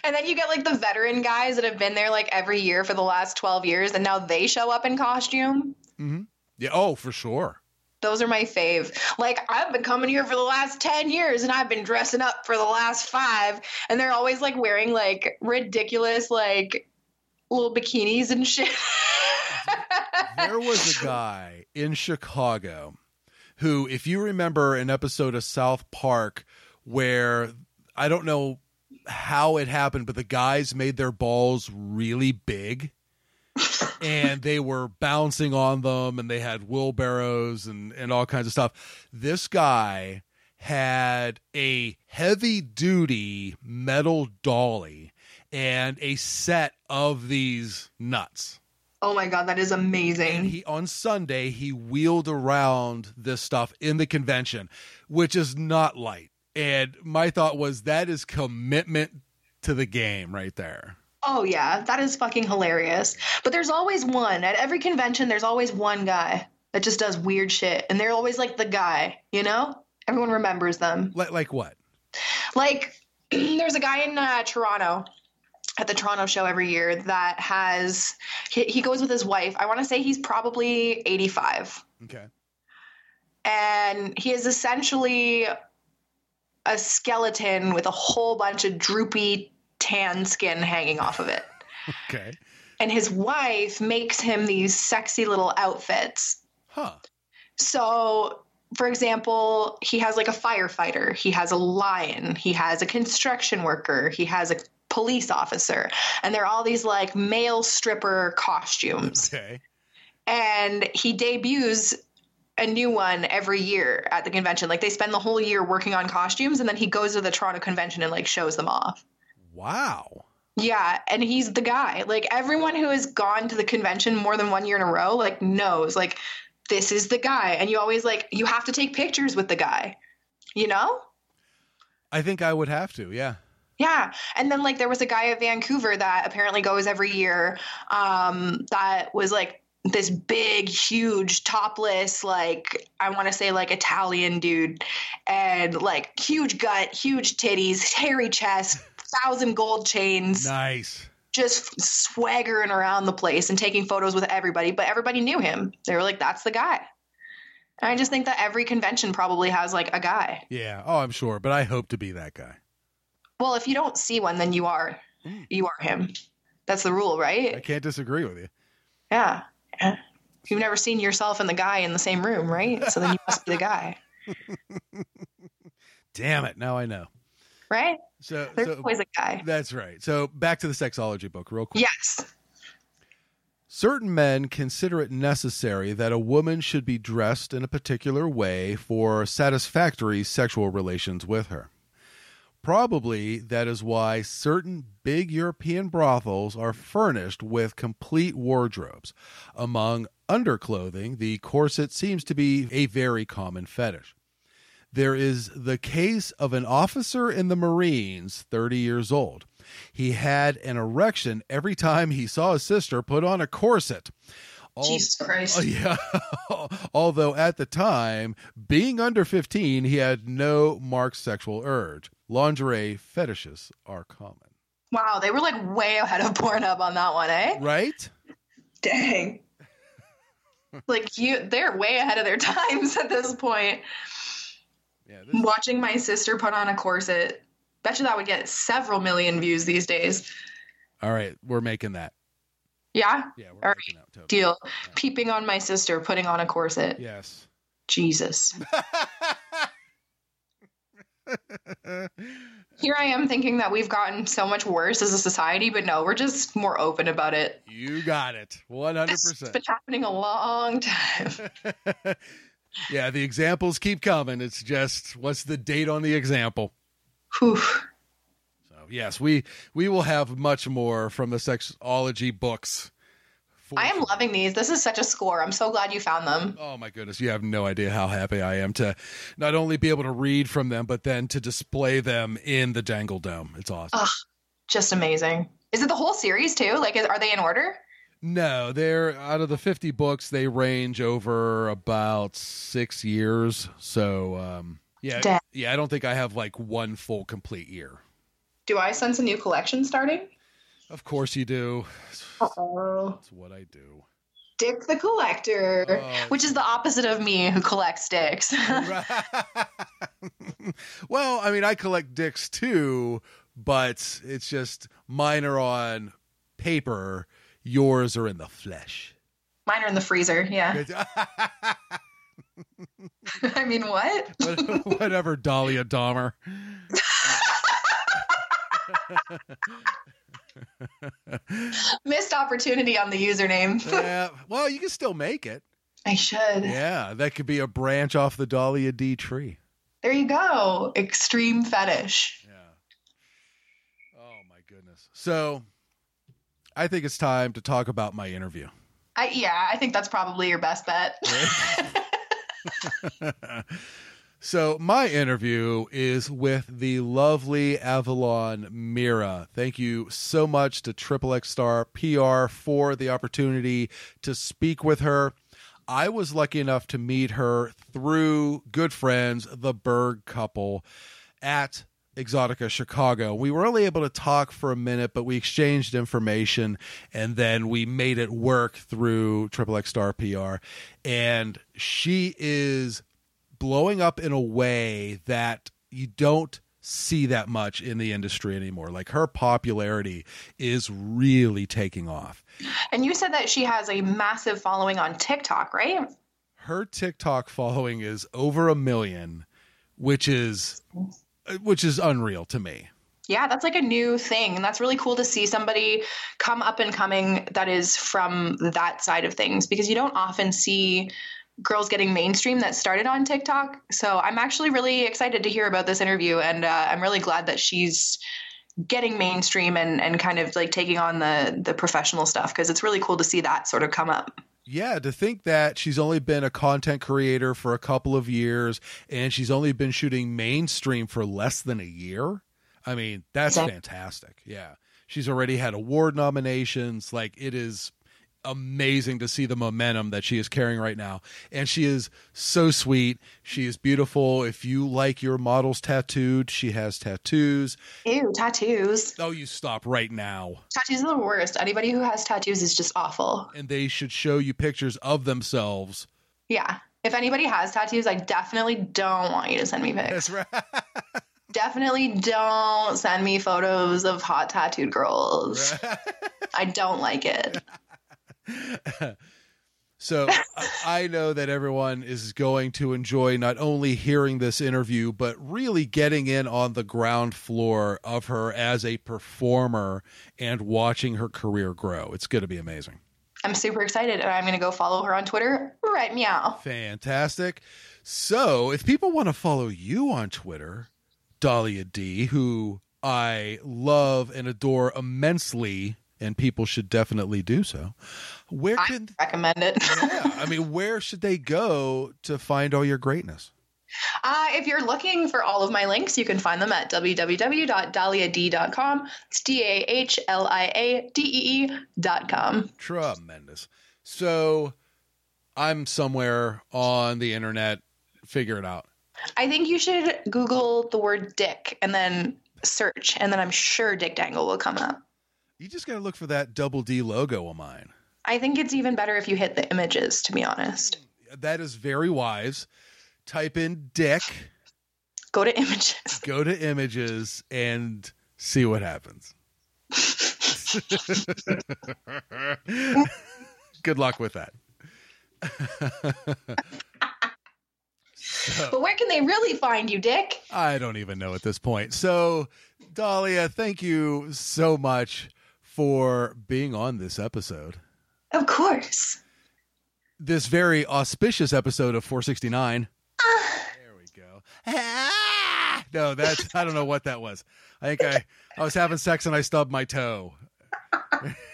And then you get like the veteran guys that have been there like every year for the last 12 years. And now they show up in costume. Mm-hmm. Yeah. Oh, for sure. Those are my fave. Like, I've been coming here for the last 10 years and I've been dressing up for the last 5. And they're always like wearing like ridiculous, like little bikinis and shit. There was a guy in Chicago who, if you remember an episode of South Park where I don't know how it happened, but the guys made their balls really big. And they were bouncing on them and they had wheelbarrows and all kinds of stuff. This guy had a heavy duty metal dolly and a set of these nuts. Oh my God, that is amazing. And he, on Sunday, he wheeled around this stuff in the convention, which is not light. And my thought was, that is commitment to the game right there. Oh, yeah. That is fucking hilarious. But there's always one. At every convention, there's always one guy that just does weird shit. And they're always like the guy, you know? Everyone remembers them. Like what? Like, there's a guy in Toronto at the Toronto show every year that has... He goes with his wife. I want to say he's probably 85. Okay. And he is essentially a skeleton with a whole bunch of droopy... tan skin hanging off of it. Okay. And his wife makes him these sexy little outfits. Huh. So, for example, he has like a firefighter. He has a lion. He has a construction worker. He has a police officer. And they're all these like male stripper costumes. Okay. And he debuts a new one every year at the convention. Like they spend the whole year working on costumes and then he goes to the Toronto convention and like shows them off. Wow. Yeah. And he's the guy. Like everyone who has gone to the convention more than one year in a row, like knows, like this is the guy. And you always like, you have to take pictures with the guy, you know? I think I would have to. Yeah. Yeah. And then like there was a guy at Vancouver that apparently goes every year. That was like this big, huge, topless, like I want to say like Italian dude and like huge gut, huge titties, hairy chest, 1,000 gold chains. Nice. Just swaggering around the place and taking photos with everybody. But everybody knew him. They were like, that's the guy. And I just think that every convention probably has like a guy. Yeah. Oh, I'm sure. But I hope to be that guy. Well, if you don't see one, then you are him. That's the rule, right? I can't disagree with you. Yeah. You've never seen yourself and the guy in the same room, right? So then you must be the guy. Damn it. Now I know. Right? So there's always a guy. That's right. So back to the sexology book real quick. Yes. Certain men consider it necessary that a woman should be dressed in a particular way for satisfactory sexual relations with her. Probably that is why certain big European brothels are furnished with complete wardrobes. Among underclothing, the corset seems to be a very common fetish. There is the case of an officer in the Marines, 30 years old. He had an erection every time he saw his sister put on a corset. Jesus Christ. Yeah. Although at the time, being under 15, he had no marked sexual urge. Lingerie fetishes are common. Wow, they were like way ahead of Pornhub on that one, eh? Right? Dang. They're way ahead of their times at this point. Yeah, watching my sister put on a corset. Bet you that would get several million views these days. All right, we're making that. Yeah? Yeah, we're all making right. Out totally. Deal. Yeah. Peeping on my sister putting on a corset. Yes. Jesus. Here I am thinking that we've gotten so much worse as a society, but no, we're just more open about it. You got it. 100%. This has been happening a long time. Yeah, the examples keep coming. It's just, what's the date on the example? Whew. So, yes, we will have much more from the Sexology books. I am loving these. This is such a score. I'm so glad you found them. Oh, my goodness. You have no idea how happy I am to not only be able to read from them, but then to display them in the Dangle Dome. It's awesome. Ugh, just amazing. Is it the whole series, too? Are they in order? No, they're out of the 50 books. They range over about 6 years. So, I don't think I have one full complete year. Do I sense a new collection starting? Of course you do. Uh-oh. That's what I do. Dick the collector, which is the opposite of me who collects dicks. Well, I mean, I collect dicks too, but it's just mine are on paper. Yours are in the flesh. Mine are in the freezer. Yeah. I mean, what? Whatever, Dahlia Dahmer. Missed opportunity on the username. Well, you can still make it. I should. Yeah, that could be a branch off the Dahlia Dee tree. There you go. Extreme fetish. Yeah. Oh my goodness. So, I think it's time to talk about my interview. I think that's probably your best bet. Right? So my interview is with the lovely Avalon Mira. Thank you so much to Triple X Star PR for the opportunity to speak with her. I was lucky enough to meet her through good friends, the Berg couple, at Exotica Chicago. We were only able to talk for a minute, but we exchanged information and then we made it work through Triple X Star PR. And she is blowing up in a way that you don't see that much in the industry anymore. Her popularity is really taking off. And you said that she has a massive following on TikTok, right? Her TikTok following is over 1 million, which is unreal to me. Yeah, that's a new thing. And that's really cool to see somebody come up and coming that is from that side of things, because you don't often see girls getting mainstream that started on TikTok. So I'm actually really excited to hear about this interview. And I'm really glad that she's getting mainstream and kind of taking on the professional stuff, because it's really cool to see that sort of come up. Yeah, to think that she's only been a content creator for a couple of years and she's only been shooting mainstream for less than a year. I mean, that's fantastic. Yeah. She's already had award nominations. It is amazing to see the momentum that she is carrying right now. And she is so sweet. She is beautiful. If you like your models tattooed, she has tattoos. Ew, tattoos. Oh, you stop right now. Tattoos are the worst. Anybody who has tattoos is just awful. And they should show you pictures of themselves. Yeah. If anybody has tattoos, I definitely don't want you to send me pics. That's right. Definitely don't send me photos of hot tattooed girls. Right. I don't like it. So I know that everyone is going to enjoy not only hearing this interview, but really getting in on the ground floor of her as a performer and watching her career grow. It's going to be amazing. I'm super excited, and I'm going to go follow her on Twitter right meow. Fantastic. So if people want to follow you on Twitter, Dahlia Dee, who I love and adore immensely, and people should definitely do so. I recommend it. Yeah, I mean, where should they go to find all your greatness? If you're looking for all of my links, you can find them at www.dahliadee.com. It's DAHLIADEE.com. Tremendous. So I'm somewhere on the internet. Figure it out. I think you should Google the word dick and then search, and then I'm sure Dick Dangle will come up. You just got to look for that double D logo of mine. I think it's even better if you hit the images, to be honest. That is very wise. Type in dick. Go to images. Go to images and see what happens. Good luck with that. But where can they really find you, Dick? I don't even know at this point. So, Dahlia, thank you so much for being on this episode. Of course. This very auspicious episode of 469. There we go. Ah! No, that's, I don't know what that was. I think I was having sex and I stubbed my toe.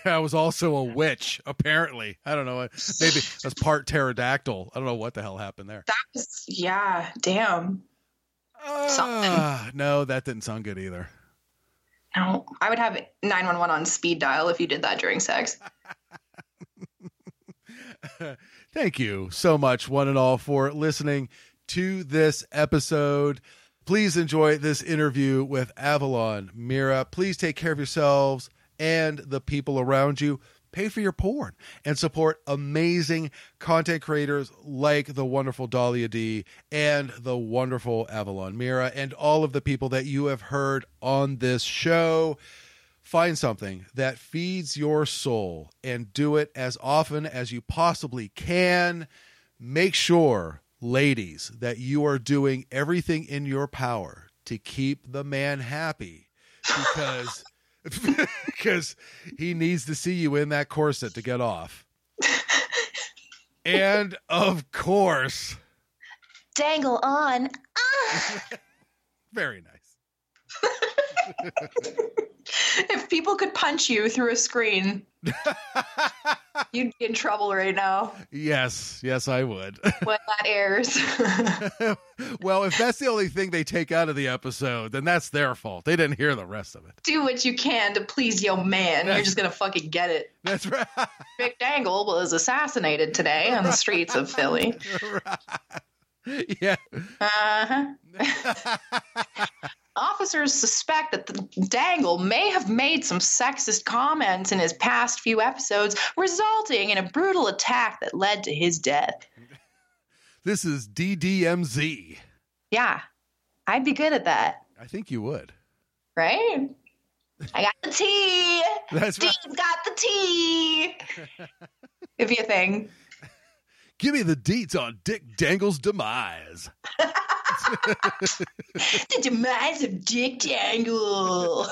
I was also a witch, apparently. I don't know. Maybe that's part pterodactyl. I don't know what the hell happened there. That was, yeah, damn. No, that didn't sound good either. No, I would have 911 on speed dial if you did that during sex. Thank you so much, one and all, for listening to this episode. Please enjoy this interview with Avalon Mira. Please take care of yourselves and the people around you. Pay for your porn and support amazing content creators like the wonderful Dahlia Dee and the wonderful Avalon Mira and all of the people that you have heard on this show. Find something that feeds your soul and do it as often as you possibly can. Make sure, ladies, that you are doing everything in your power to keep the man happy, because because he needs to see you in that corset to get off. And of course, dangle on. Very nice. If people could punch you through a screen, you'd be in trouble right now. Yes, I would. When that airs. Well, if that's the only thing they take out of the episode, then that's their fault. They didn't hear the rest of it. Do what you can to please your man. You're just going to fucking get it. That's right. Dick Dangle was assassinated today on the streets of Philly. Right. Yeah. Uh-huh. Officers suspect that the Dangle may have made some sexist comments in his past few episodes, resulting in a brutal attack that led to his death. This is DDMZ. Yeah, I'd be good at that. I think you would. Right? I got the tea. That's right. Dee's got the tea. If you think. Give me the deets on Dick Dangle's demise. The demise of Dick Dangle.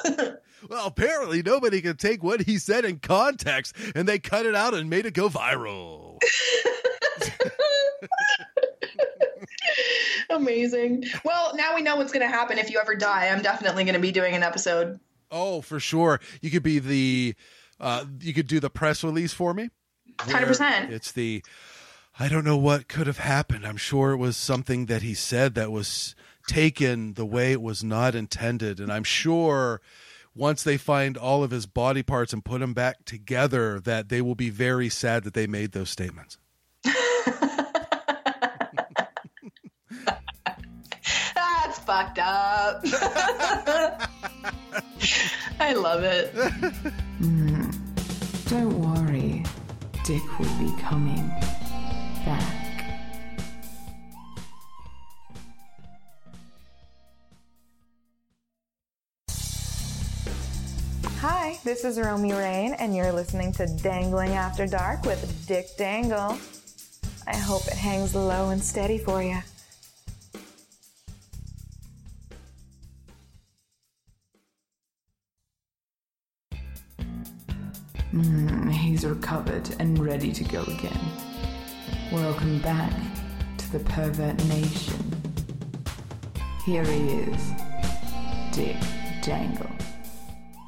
Well, apparently nobody could take what he said in context, and they cut it out and made it go viral. Amazing. Well, now we know what's going to happen if you ever die. I'm definitely going to be doing an episode. Oh, for sure. You could be you could do the press release for me. 100%. It's the, I don't know what could have happened. I'm sure it was something that he said that was taken the way it was not intended. And I'm sure once they find all of his body parts and put them back together, that they will be very sad that they made those statements. That's fucked up. I love it. Don't worry. Dick will be coming back. Hi, this is Romy Rain, and you're listening to Dangling After Dark with Dick Dangle. I hope it hangs low and steady for you. He's recovered and ready to go again. Welcome back to the Pervert Nation. Here he is, Dick Dangle.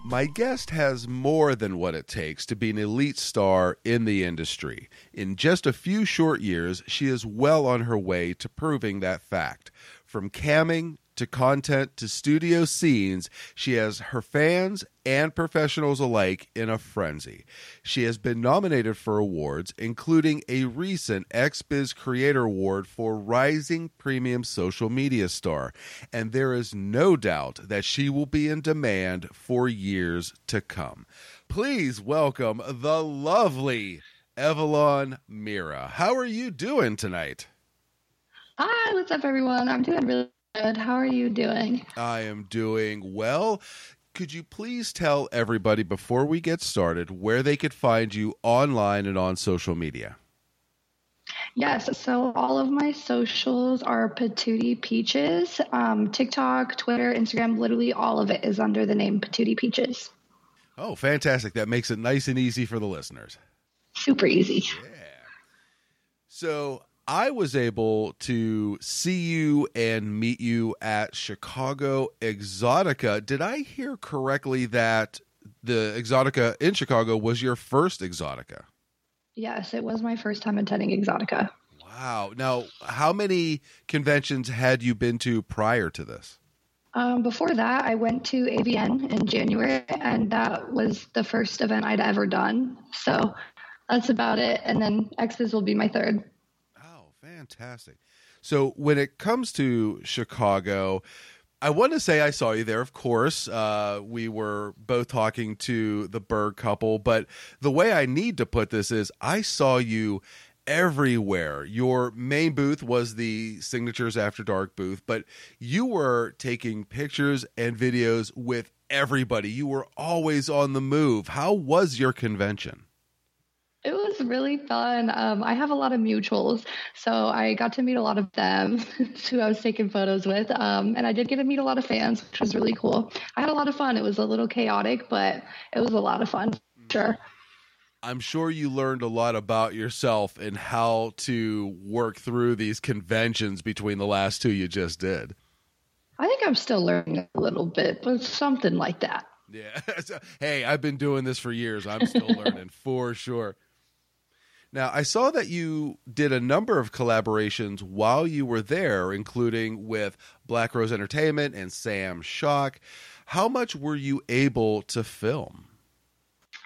My guest has more than what it takes to be an elite star in the industry. In just a few short years, she is well on her way to proving that fact. From camming to content to studio scenes, she has her fans and professionals alike in a frenzy. She has been nominated for awards, including a recent XBiz Creator Award for Rising Premium Social Media Star, and there is no doubt that she will be in demand for years to come. Please welcome the lovely Avalon Mira. How are you doing tonight? Hi, what's up, everyone? I'm doing really good. How are you doing? I am doing well. Could you please tell everybody before we get started where they could find you online and on social media? Yes. So all of my socials are Patootie Peaches. TikTok, Twitter, Instagram, literally all of it is under the name Patootie Peaches. Oh, fantastic. That makes it nice and easy for the listeners. Super easy. Yeah. So I was able to see you and meet you at Chicago Exotica. Did I hear correctly that the Exotica in Chicago was your first Exotica? Yes, it was my first time attending Exotica. Wow. Now, how many conventions had you been to prior to this? Before that, I went to AVN in January, and that was the first event I'd ever done. So that's about it. And then XBiz will be my third. Fantastic. So when it comes to Chicago, I want to say I saw you there, of course. We were both talking to the Berg couple, but the way I need to put this is I saw you everywhere. Your main booth was the Signatures After Dark booth, but you were taking pictures and videos with everybody. You were always on the move. How was your convention? It was really fun. I have a lot of mutuals, so I got to meet a lot of them who I was taking photos with. And I did get to meet a lot of fans, which was really cool. I had a lot of fun. It was a little chaotic, but it was a lot of fun. Sure. I'm sure you learned a lot about yourself and how to work through these conventions between the last two you just did. I think I'm still learning a little bit, but something like that. Yeah. Hey, I've been doing this for years. I'm still learning for sure. Now, I saw that you did a number of collaborations while you were there, including with Black Rose Entertainment and Sam Shock. How much were you able to film?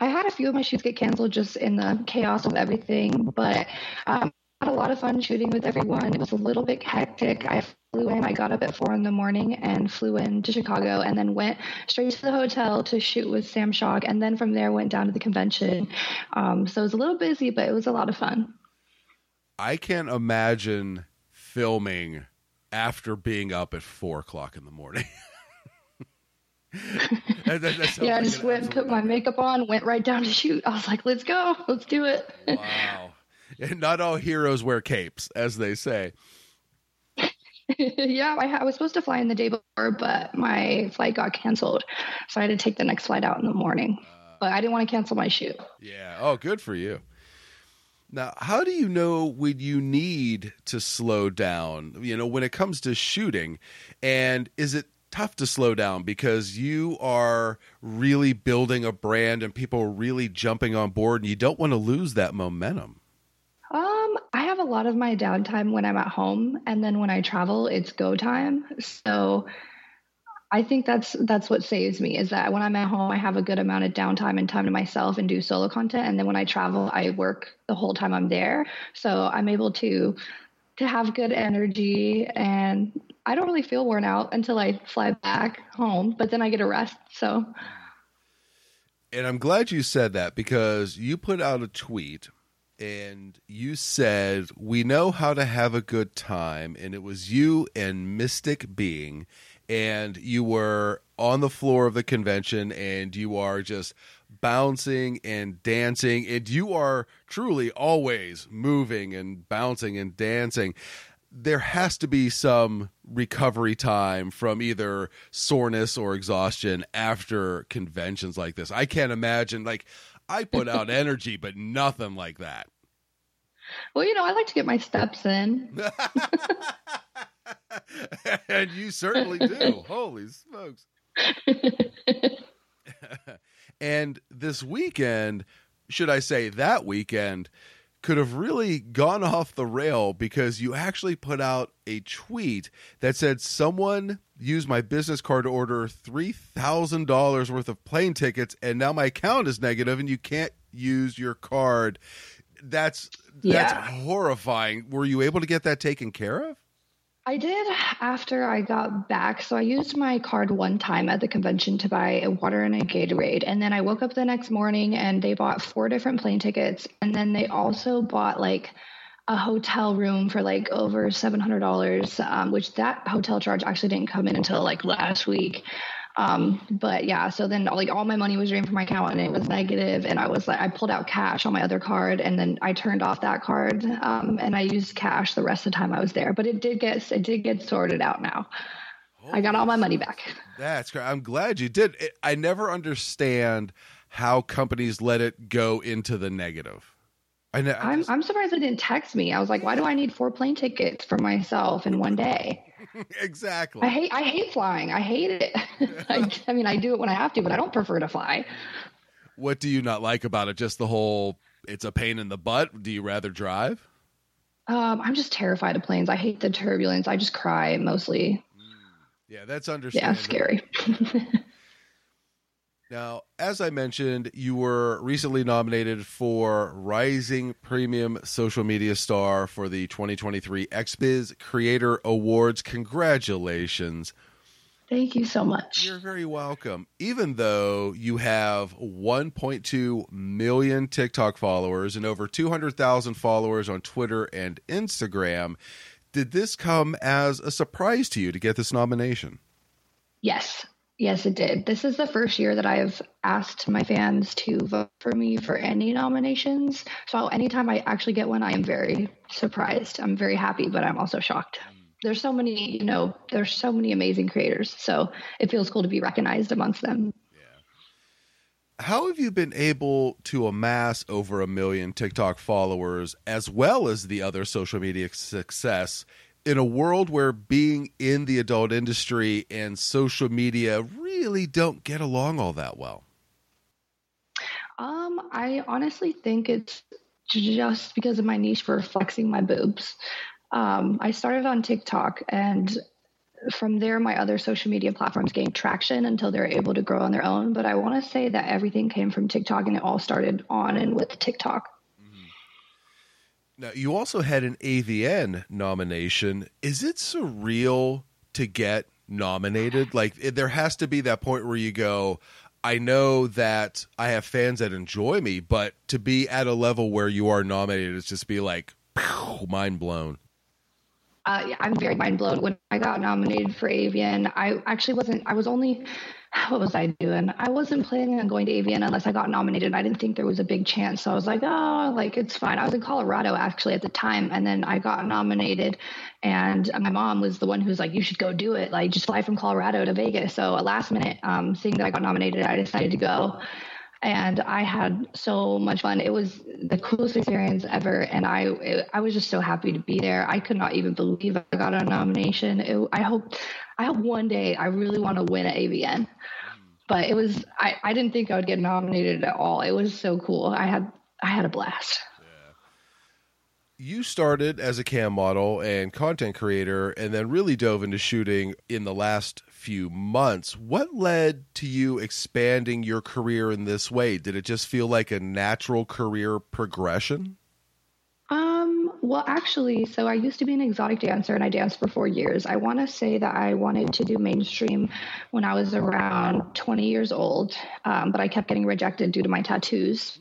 I had a few of my shoots get canceled just in the chaos of everything, but I had a lot of fun shooting with everyone. It was a little bit hectic. I flew in. I got up at 4 a.m. and flew in to Chicago and then went straight to the hotel to shoot with Sam Shock. And then from there went down to the convention. So it was a little busy, but it was a lot of fun. I can't imagine filming after being up at 4 a.m. Yeah, I just went and put my makeup on, went right down to shoot. I was like, let's go. Let's do it. Wow. And not all heroes wear capes, as they say. Yeah, I was supposed to fly in the day before, but my flight got canceled. So I had to take the next flight out in the morning. But I didn't want to cancel my shoot. Yeah. Oh, good for you. Now, how do you know when you need to slow down, you know, when it comes to shooting? And is it tough to slow down because you are really building a brand and people are really jumping on board and you don't want to lose that momentum? I have a lot of my downtime when I'm at home, and then when I travel, it's go time. So I think that's what saves me, is that when I'm at home, I have a good amount of downtime and time to myself and do solo content. And then when I travel, I work the whole time I'm there. So I'm able to have good energy, and I don't really feel worn out until I fly back home, but then I get a rest. So. And I'm glad you said that, because you put out a tweet and you said, we know how to have a good time. And it was you and Mystic Being. And you were on the floor of the convention and you are just bouncing and dancing. And you are truly always moving and bouncing and dancing. There has to be some recovery time from either soreness or exhaustion after conventions like this. I can't imagine, like, I put out energy, but nothing like that. Well, you know, I like to get my steps in. And you certainly do. Holy smokes. And this weekend, should I say that weekend, could have really gone off the rail because you actually put out a tweet that said someone used my business card to order $3,000 worth of plane tickets and now my account is negative and you can't use your card. That's horrifying. Were you able to get that taken care of? I did after I got back. So I used my card one time at the convention to buy a water and a Gatorade. And then I woke up the next morning and they bought 4 different plane tickets. And then they also bought like a hotel room for like over $700, which that hotel charge actually didn't come in until like last week. But yeah, so then like all my money was drained from my account and it was negative. And I was like, I pulled out cash on my other card and then I turned off that card. And I used cash the rest of the time I was there, but it did get sorted out now. Oh, I got all my money back. That's great. I'm glad you did. I never understand how companies let it go into the negative. I'm surprised they didn't text me. I was like, why do I need 4 plane tickets for myself in one day? Exactly. I hate flying. I hate it. I mean, I do it when I have to, but I don't prefer to fly. What do you not like about it? Just the whole, it's a pain in the butt. Do you rather drive? I'm just terrified of planes. I hate the turbulence. I just cry mostly. Yeah, that's understandable. Yeah, scary. Now, as I mentioned, you were recently nominated for Rising Premium Social Media Star for the 2023 XBiz Creator Awards. Congratulations. Thank you so much. You're very welcome. Even though you have 1.2 million TikTok followers and over 200,000 followers on Twitter and Instagram, did this come as a surprise to you to get this nomination? Yes. Yes, it did. This is the first year that I've asked my fans to vote for me for any nominations. So anytime I actually get one, I am very surprised. I'm very happy, but I'm also shocked. There's so many, there's so many amazing creators. So it feels cool to be recognized amongst them. Yeah. How have you been able to amass over 1 million TikTok followers as well as the other social media success in a world where being in the adult industry and social media really don't get along all that well? I honestly think it's just because of my niche for flexing my boobs. I started on TikTok, and from there, my other social media platforms gained traction until they're able to grow on their own. But I want to say that everything came from TikTok, and it all started on and with TikTok. Now, you also had an AVN nomination. Is it surreal to get nominated? Like, there has to be that point where you go, I know that I have fans that enjoy me, but to be at a level where you are nominated is just be like, mind blown. Yeah, I'm very mind blown. When I got nominated for AVN, what was I doing? I wasn't planning on going to AVN unless I got nominated. I didn't think there was a big chance. So I was like, it's fine. I was in Colorado actually at the time. And then I got nominated and my mom was the one who's like, you should go do it. Like just fly from Colorado to Vegas. So a last minute thing that I got nominated, I decided to go. And I had so much fun. It was the coolest experience ever. And I was just so happy to be there. I could not even believe I got a nomination. I hope one day I really want to win at AVN. But it was, I didn't think I would get nominated at all. It was so cool. I had a blast. You started as a cam model and content creator and then really dove into shooting in the last few months. What led to you expanding your career in this way? Did it just feel like a natural career progression? Well, actually, so I used to be an exotic dancer and I danced for 4 years. I want to say that I wanted to do mainstream when I was around 20 years old, but I kept getting rejected due to my tattoos.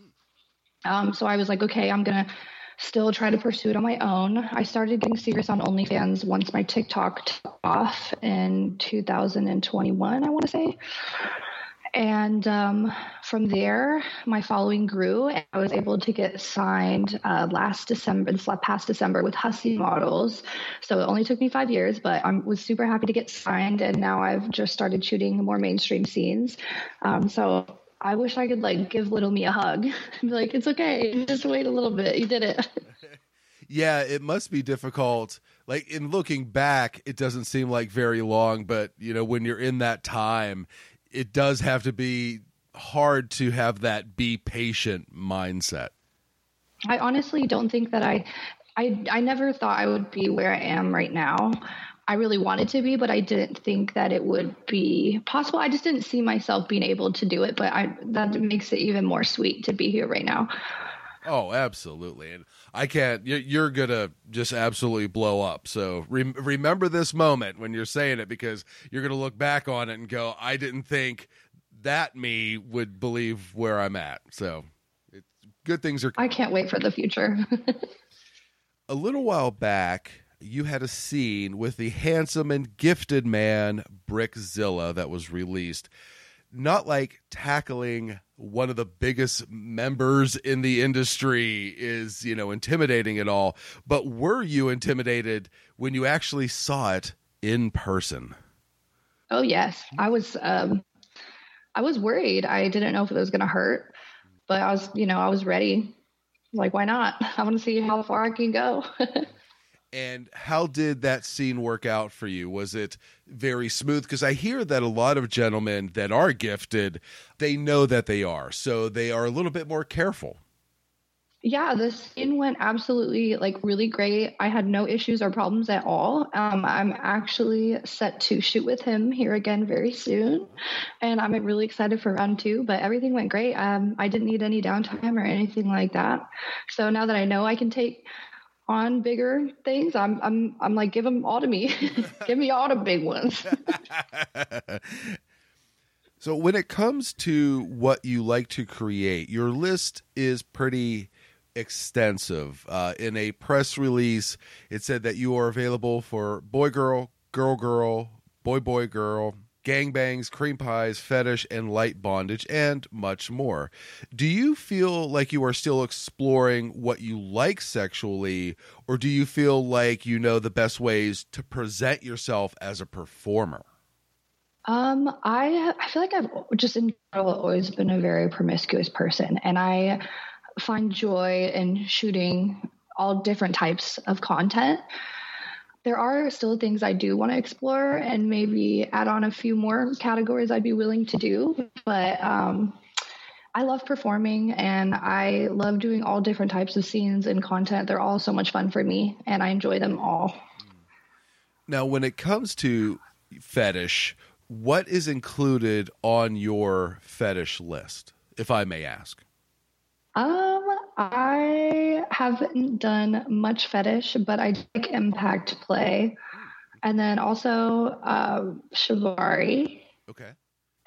So I was like, okay, I'm going to still try to pursue it on my own. I started getting serious on OnlyFans once my TikTok took off in 2021, I want to say. And from there, my following grew, and I was able to get signed this past December with Hussey Models. So it only took me 5 years, but I was super happy to get signed, and now I've just started shooting more mainstream scenes. So I wish I could give little me a hug and be like, it's okay. Just wait a little bit. You did it. yeah, it must be difficult. Like, in looking back, it doesn't seem like very long, but, you know, when you're in that time, it does have to be hard to have that be patient mindset. I honestly don't think that I never thought I would be where I am right now. I really wanted to be, but I didn't think that it would be possible. I just didn't see myself being able to do it, but that makes it even more sweet to be here right now. Oh, absolutely. And I can't, you're going to just absolutely blow up. So remember this moment when you're saying it, because you're going to look back on it and go, I didn't think that me would believe where I'm at. So good things are coming. I can't wait for the future. A little while back, you had a scene with the handsome and gifted man, Brickzilla, that was released. Not like tackling one of the biggest members in the industry is, you know, intimidating at all, but were you intimidated when you actually saw it in person? Oh, yes. I was worried. I didn't know if it was going to hurt, but I was ready. Like, why not? I want to see how far I can go. And how did that scene work out for you? Was it very smooth? Because I hear that a lot of gentlemen that are gifted, they know that they are. So they are a little bit more careful. Yeah, the scene went absolutely, like, really great. I had no issues or problems at all. I'm actually set to shoot with him here again very soon. And I'm really excited for round 2, but everything went great. I didn't need any downtime or anything like that. So now that I know I can take on bigger things, I'm like, give them all to me. Give me all the big ones. So when it comes to what you like to create, your list is pretty extensive. In a press release, it said that you are available for boy, girl, girl, girl, boy, boy, girl, gangbangs, cream pies, fetish, and light bondage, and much more. Do you feel like you are still exploring what you like sexually, or do you feel like you know the best ways to present yourself as a performer? I feel like I've just in general always been a very promiscuous person, and I find joy in shooting all different types of content. There are still things I do want to explore and maybe add on a few more categories I'd be willing to do. But I love performing, and I love doing all different types of scenes and content. They're all so much fun for me, and I enjoy them all. Now, when it comes to fetish, what is included on your fetish list, if I may ask? I haven't done much fetish, but I like impact play. And then also Shibari. Okay.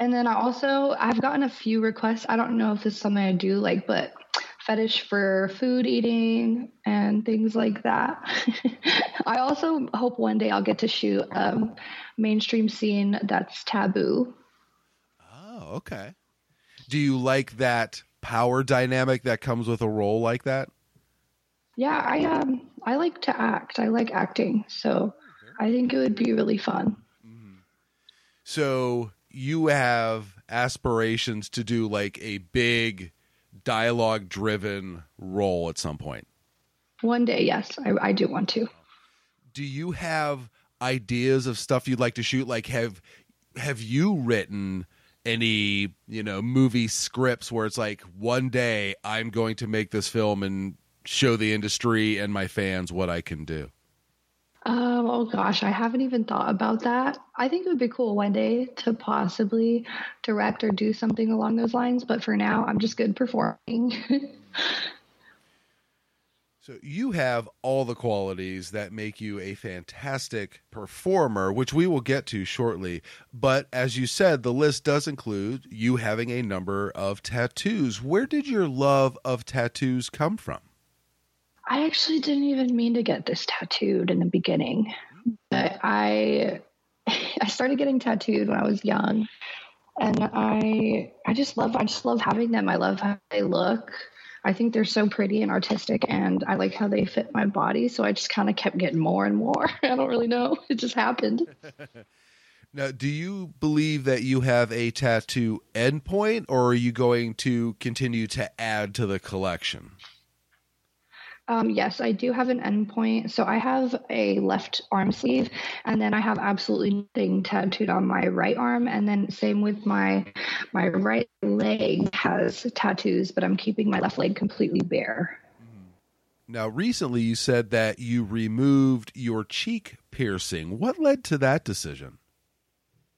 And then I've gotten a few requests. I don't know if it's something I do like, but fetish for food eating and things like that. I also hope one day I'll get to shoot a mainstream scene that's taboo. Oh, okay. Do you like that power dynamic that comes with a role like that? Yeah, I like to act. I like acting, so I think it would be really fun. Mm-hmm. So you have aspirations to do like a big dialogue-driven role at some point? One day, yes, I do want to. Do you have ideas of stuff you'd like to shoot? Like, have you written any, you know, movie scripts where it's like, one day I'm going to make this film and show the industry and my fans what I can do? Oh gosh, I haven't even thought about that. I think it would be cool one day to possibly direct or do something along those lines, but for now I'm just good performing. So you have all the qualities that make you a fantastic performer, which we will get to shortly. But as you said, the list does include you having a number of tattoos. Where did your love of tattoos come from? I actually didn't even mean to get this tattooed in the beginning. But I started getting tattooed when I was young, and I just love having them. I love how they look. I think they're so pretty and artistic, and I like how they fit my body. So I just kind of kept getting more and more. I don't really know. It just happened. Now, do you believe that you have a tattoo endpoint, or are you going to continue to add to the collection? Yes, I do have an endpoint. So I have a left arm sleeve, and then I have absolutely nothing tattooed on my right arm. And then same with my right leg has tattoos, but I'm keeping my left leg completely bare. Now, recently you said that you removed your cheek piercing. What led to that decision?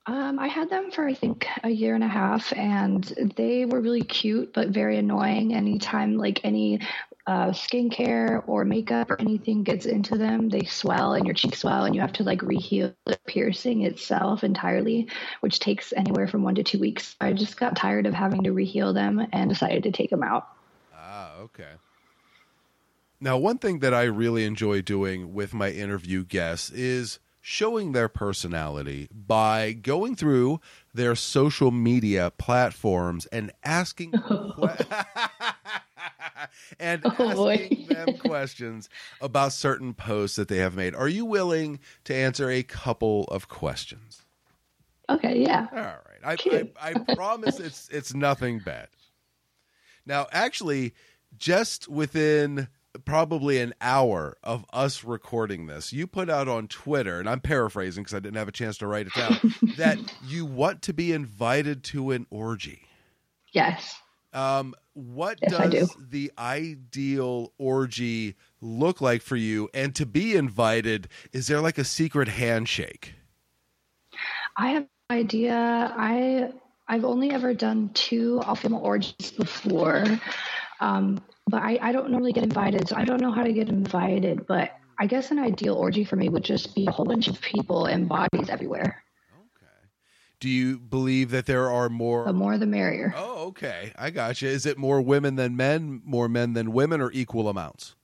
I had them for, I think, 1.5 years, and they were really cute, but very annoying. Anytime like any skincare or makeup or anything gets into them, they swell and your cheeks swell, and you have to like reheal the piercing itself entirely, which takes anywhere from 1 to 2 weeks. I just got tired of having to reheal them and decided to take them out. Ah, okay. Now, one thing that I really enjoy doing with my interview guests is showing their personality by going through their social media platforms and asking them questions about certain posts that they have made. Are you willing to answer a couple of questions? Okay, yeah. All right. I promise it's nothing bad. Now, actually, just within probably an hour of us recording this, you put out on Twitter, and I'm paraphrasing because I didn't have a chance to write it down, that you want to be invited to an orgy. Yes. What does the ideal orgy look like for you? And to be invited, is there like a secret handshake? I have no idea. I've only ever done 2 all-female orgies before. But I don't normally get invited, so I don't know how to get invited. But I guess an ideal orgy for me would just be a whole bunch of people and bodies everywhere. Okay. Do you believe that there are more? The more the merrier. Oh, okay. I gotcha. Is it more women than men, more men than women, or equal amounts?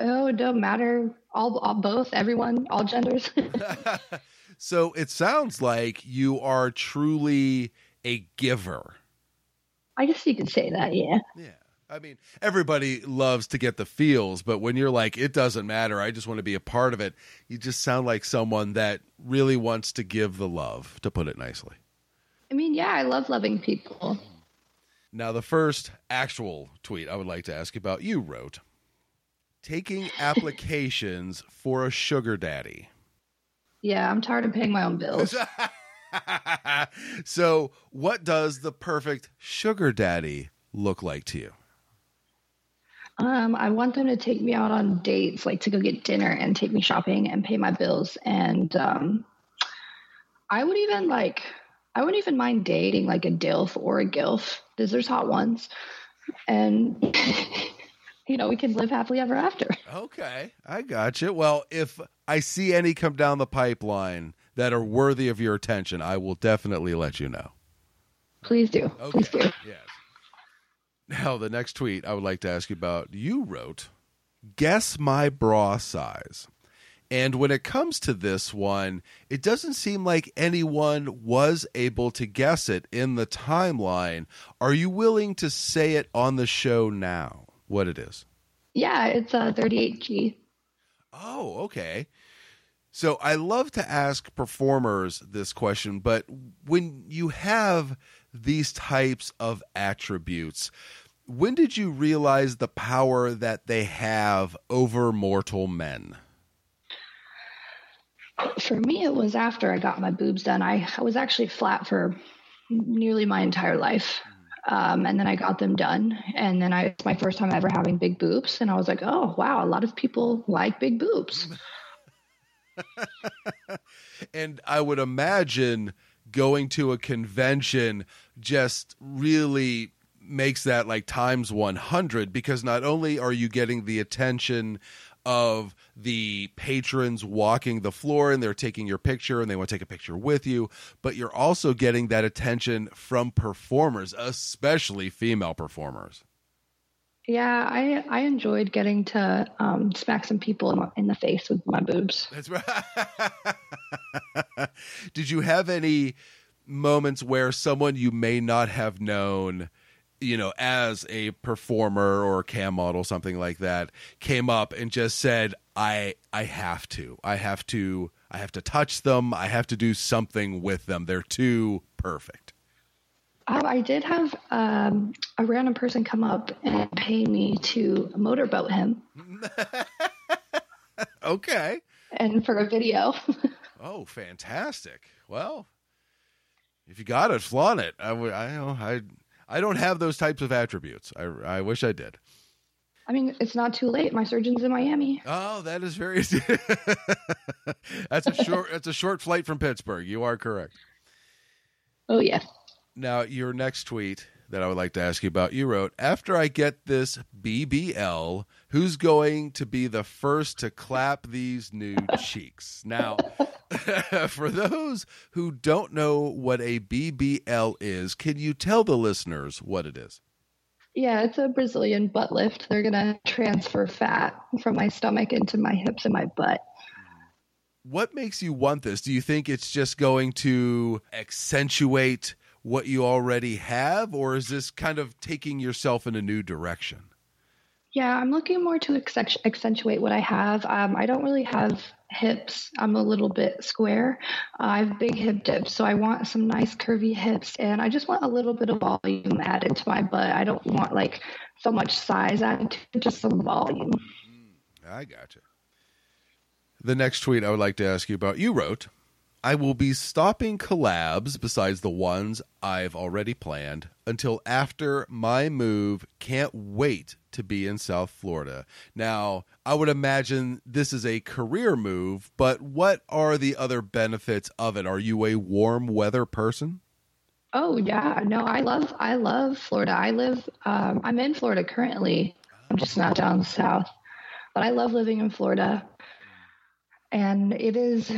Oh, it don't matter. All both, everyone, all genders. So it sounds like you are truly a giver. I guess you could say that, yeah. Yeah. I mean, everybody loves to get the feels, but when you're like, it doesn't matter, I just want to be a part of it, you just sound like someone that really wants to give the love, to put it nicely. I mean, yeah, I love loving people. Now, the first actual tweet I would like to ask about, you wrote, taking applications for a sugar daddy. Yeah, I'm tired of paying my own bills. So what does the perfect sugar daddy look like to you? I want them to take me out on dates, like to go get dinner and take me shopping and pay my bills. And I wouldn't even mind dating like a DILF or a GILF. There's hot ones. And, you know, we can live happily ever after. Okay, I gotcha. Well, if I see any come down the pipeline that are worthy of your attention, I will definitely let you know. Please do. Okay. Please do. Yes. Now, the next tweet I would like to ask you about, you wrote, guess my bra size. And when it comes to this one, it doesn't seem like anyone was able to guess it in the timeline. Are you willing to say it on the show now, what it is? Yeah, it's 38G. Oh, okay. So I love to ask performers this question, but when you have these types of attributes, when did you realize the power that they have over mortal men? For me, it was after I got my boobs done. I was actually flat for nearly my entire life. And then I got them done. And then it's my first time ever having big boobs. And I was like, oh, wow, a lot of people like big boobs. And I would imagine going to a convention just really makes that like times 100, because not only are you getting the attention of the patrons walking the floor and they're taking your picture and they want to take a picture with you, but you're also getting that attention from performers, especially female performers. Yeah, I enjoyed getting to smack some people in the face with my boobs. That's right. Did you have any moments where someone you may not have known, you know, as a performer or a cam model, something like that, came up and just said, I have to touch them. I have to do something with them. They're too perfect. I did have a random person come up and pay me to motorboat him. Okay. And for a video. Oh, fantastic. Well, if you got it, flaunt it. I don't have those types of attributes. I wish I did. I mean, it's not too late. My surgeon's in Miami. Oh, that is very. That's a short flight from Pittsburgh. You are correct. Oh, yeah. Now, your next tweet that I would like to ask you about, you wrote, after I get this BBL, who's going to be the first to clap these new cheeks? Now, for those who don't know what a BBL is, can you tell the listeners what it is? Yeah, it's a Brazilian butt lift. They're going to transfer fat from my stomach into my hips and my butt. What makes you want this? Do you think it's just going to accentuate what you already have, or is this kind of taking yourself in a new direction? Yeah, I'm looking more to accentuate what I have. I don't really have hips. I'm a little bit square. I have big hip dips, so I want some nice curvy hips, and I just want a little bit of volume added to my butt. I don't want like so much size added to, just some volume. I gotcha. The next tweet I would like to ask you about, you wrote, I will be stopping collabs besides the ones I've already planned until after my move. Can't wait to be in South Florida. Now, I would imagine this is a career move, but what are the other benefits of it? Are you a warm weather person? Oh, yeah. No, I love Florida. I'm in Florida currently. I'm just not down south, but I love living in Florida. And there's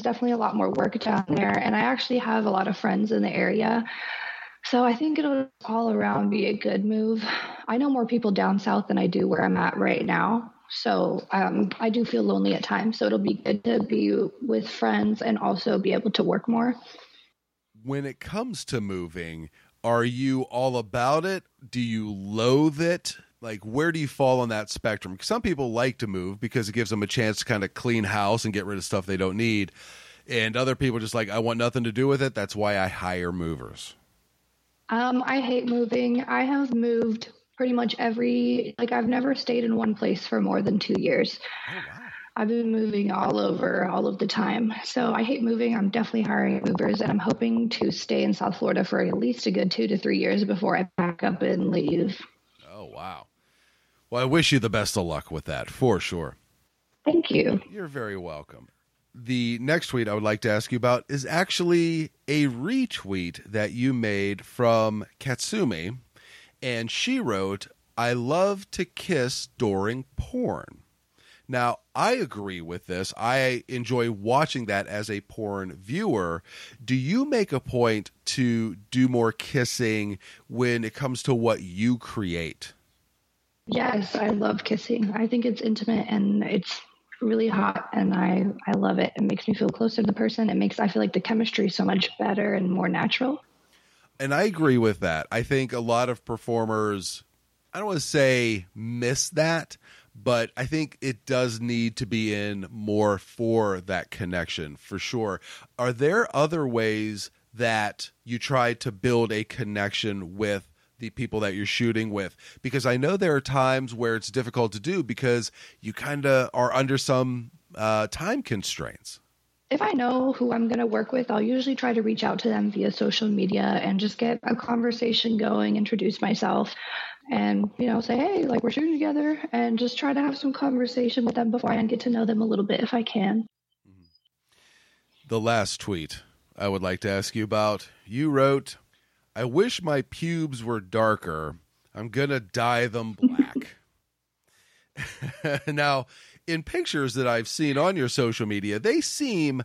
definitely a lot more work down there. And I actually have a lot of friends in the area. So I think it'll all around be a good move. I know more people down south than I do where I'm at right now. So I do feel lonely at times. So it'll be good to be with friends and also be able to work more. When it comes to moving, are you all about it? Do you loathe it? Like, where do you fall on that spectrum? Some people like to move because it gives them a chance to kind of clean house and get rid of stuff they don't need. And other people are just like, I want nothing to do with it. That's why I hire movers. I hate moving. I have moved pretty much I've never stayed in one place for more than 2 years. Oh, wow. I've been moving all over all of the time. So I hate moving. I'm definitely hiring movers, and I'm hoping to stay in South Florida for at least a good 2 to 3 years before I pack up and leave. Oh, wow. Well, I wish you the best of luck with that, for sure. Thank you. You're very welcome. The next tweet I would like to ask you about is actually a retweet that you made from Katsumi, and she wrote, I love to kiss during porn. Now, I agree with this. I enjoy watching that as a porn viewer. Do you make a point to do more kissing when it comes to what you create? Yes, I love kissing. I think it's intimate and it's really hot, and I love it. It makes me feel closer to the person. It makes, I feel like the chemistry so much better and more natural. And I agree with that. I think a lot of performers, I don't want to say miss that, but I think it does need to be in more for that connection, for sure. Are there other ways that you try to build a connection with the people that you're shooting with? Because I know there are times where it's difficult to do because you kind of are under some time constraints. If I know who I'm going to work with, I'll usually try to reach out to them via social media and just get a conversation going, introduce myself, and, say, hey, like, we're shooting together, and just try to have some conversation with them before I get to know them a little bit if I can. The last tweet I would like to ask you about, you wrote, I wish my pubes were darker. I'm going to dye them black. Now, in pictures that I've seen on your social media, they seem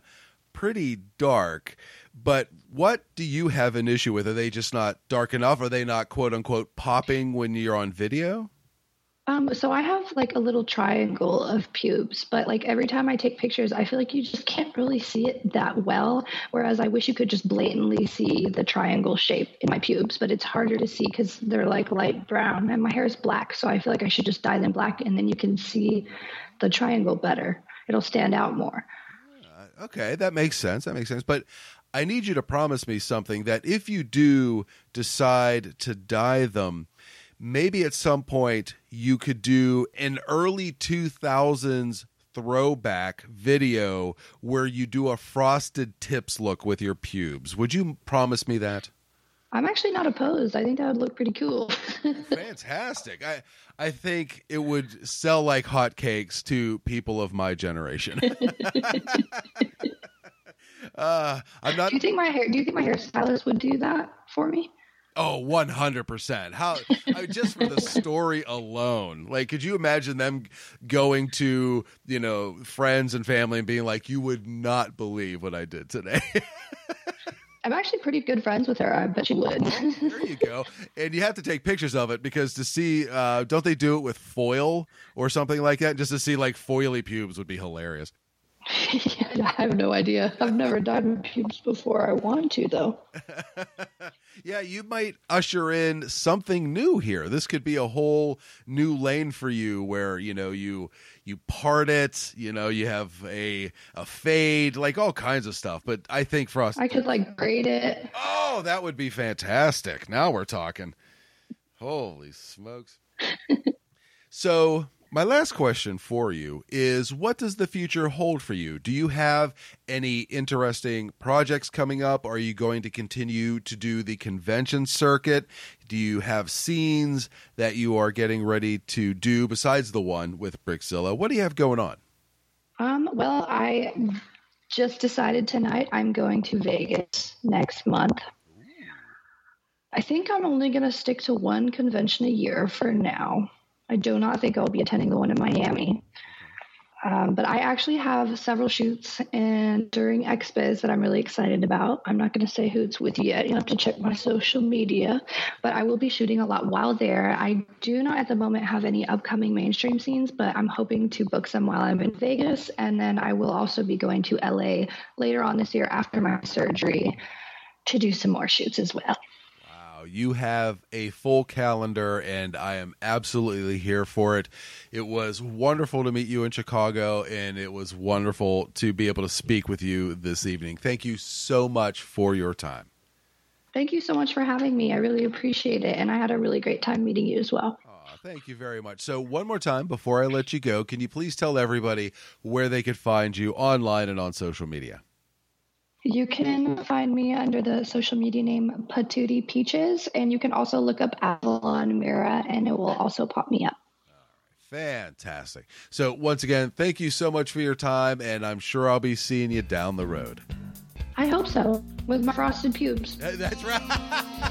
pretty dark, but what do you have an issue with? Are they just not dark enough? Are they not, quote unquote, popping when you're on video? So I have like a little triangle of pubes, but like every time I take pictures, I feel like you just can't really see it that well. Whereas I wish you could just blatantly see the triangle shape in my pubes, but it's harder to see because they're like light brown and my hair is black. So I feel like I should just dye them black, and then you can see the triangle better. It'll stand out more. Okay. That makes sense. But I need you to promise me something, that if you do decide to dye them, maybe at some point you could do an early 2000s throwback video where you do a frosted tips look with your pubes. Would you promise me that? I'm actually not opposed. I think that would look pretty cool. Fantastic. I think it would sell like hotcakes to people of my generation. I'm not. Do you think my hairstylist would do that for me? Oh, 100%. How, just for the story alone, like, could you imagine them going to, you know, friends and family and being like, you would not believe what I did today. I'm actually pretty good friends with her. I bet she would. Well, there you go. And you have to take pictures of it, because to see, don't they do it with foil or something like that? Just to see like foily pubes would be hilarious. Yeah, I have no idea. I've never dyed my pubes before. I want to, though. Yeah, you might usher in something new here. This could be a whole new lane for you, where, you know, you part it, you know, you have a fade, like all kinds of stuff. But I think I could like braid it. Oh, that would be fantastic. Now we're talking. Holy smokes. So my last question for you is, what does the future hold for you? Do you have any interesting projects coming up? Are you going to continue to do the convention circuit? Do you have scenes that you are getting ready to do besides the one with Brickzilla? What do you have going on? Well, I just decided tonight I'm going to Vegas next month. I think I'm only going to stick to one convention a year for now. I do not think I'll be attending the one in Miami. But I actually have several shoots and during XBiz that I'm really excited about. I'm not going to say who it's with yet. You'll have to check my social media. But I will be shooting a lot while there. I do not at the moment have any upcoming mainstream scenes, but I'm hoping to book some while I'm in Vegas. And then I will also be going to LA later on this year after my surgery to do some more shoots as well. You have a full calendar, and I am absolutely here for it. It was wonderful to meet you in Chicago, and it was wonderful to be able to speak with you this evening. Thank you so much for your time. Thank you so much for having me. I really appreciate it, and I had a really great time meeting you as well. Thank you very much. So one more time before I let you go, can you please tell everybody where they could find you online and on social media? You can find me under the social media name Patootie Peaches, and you can also look up Avalon Mira, and it will also pop me up. All right, fantastic. So once again, thank you so much for your time, and I'm sure I'll be seeing you down the road. I hope so, with my frosted pubes. That's right.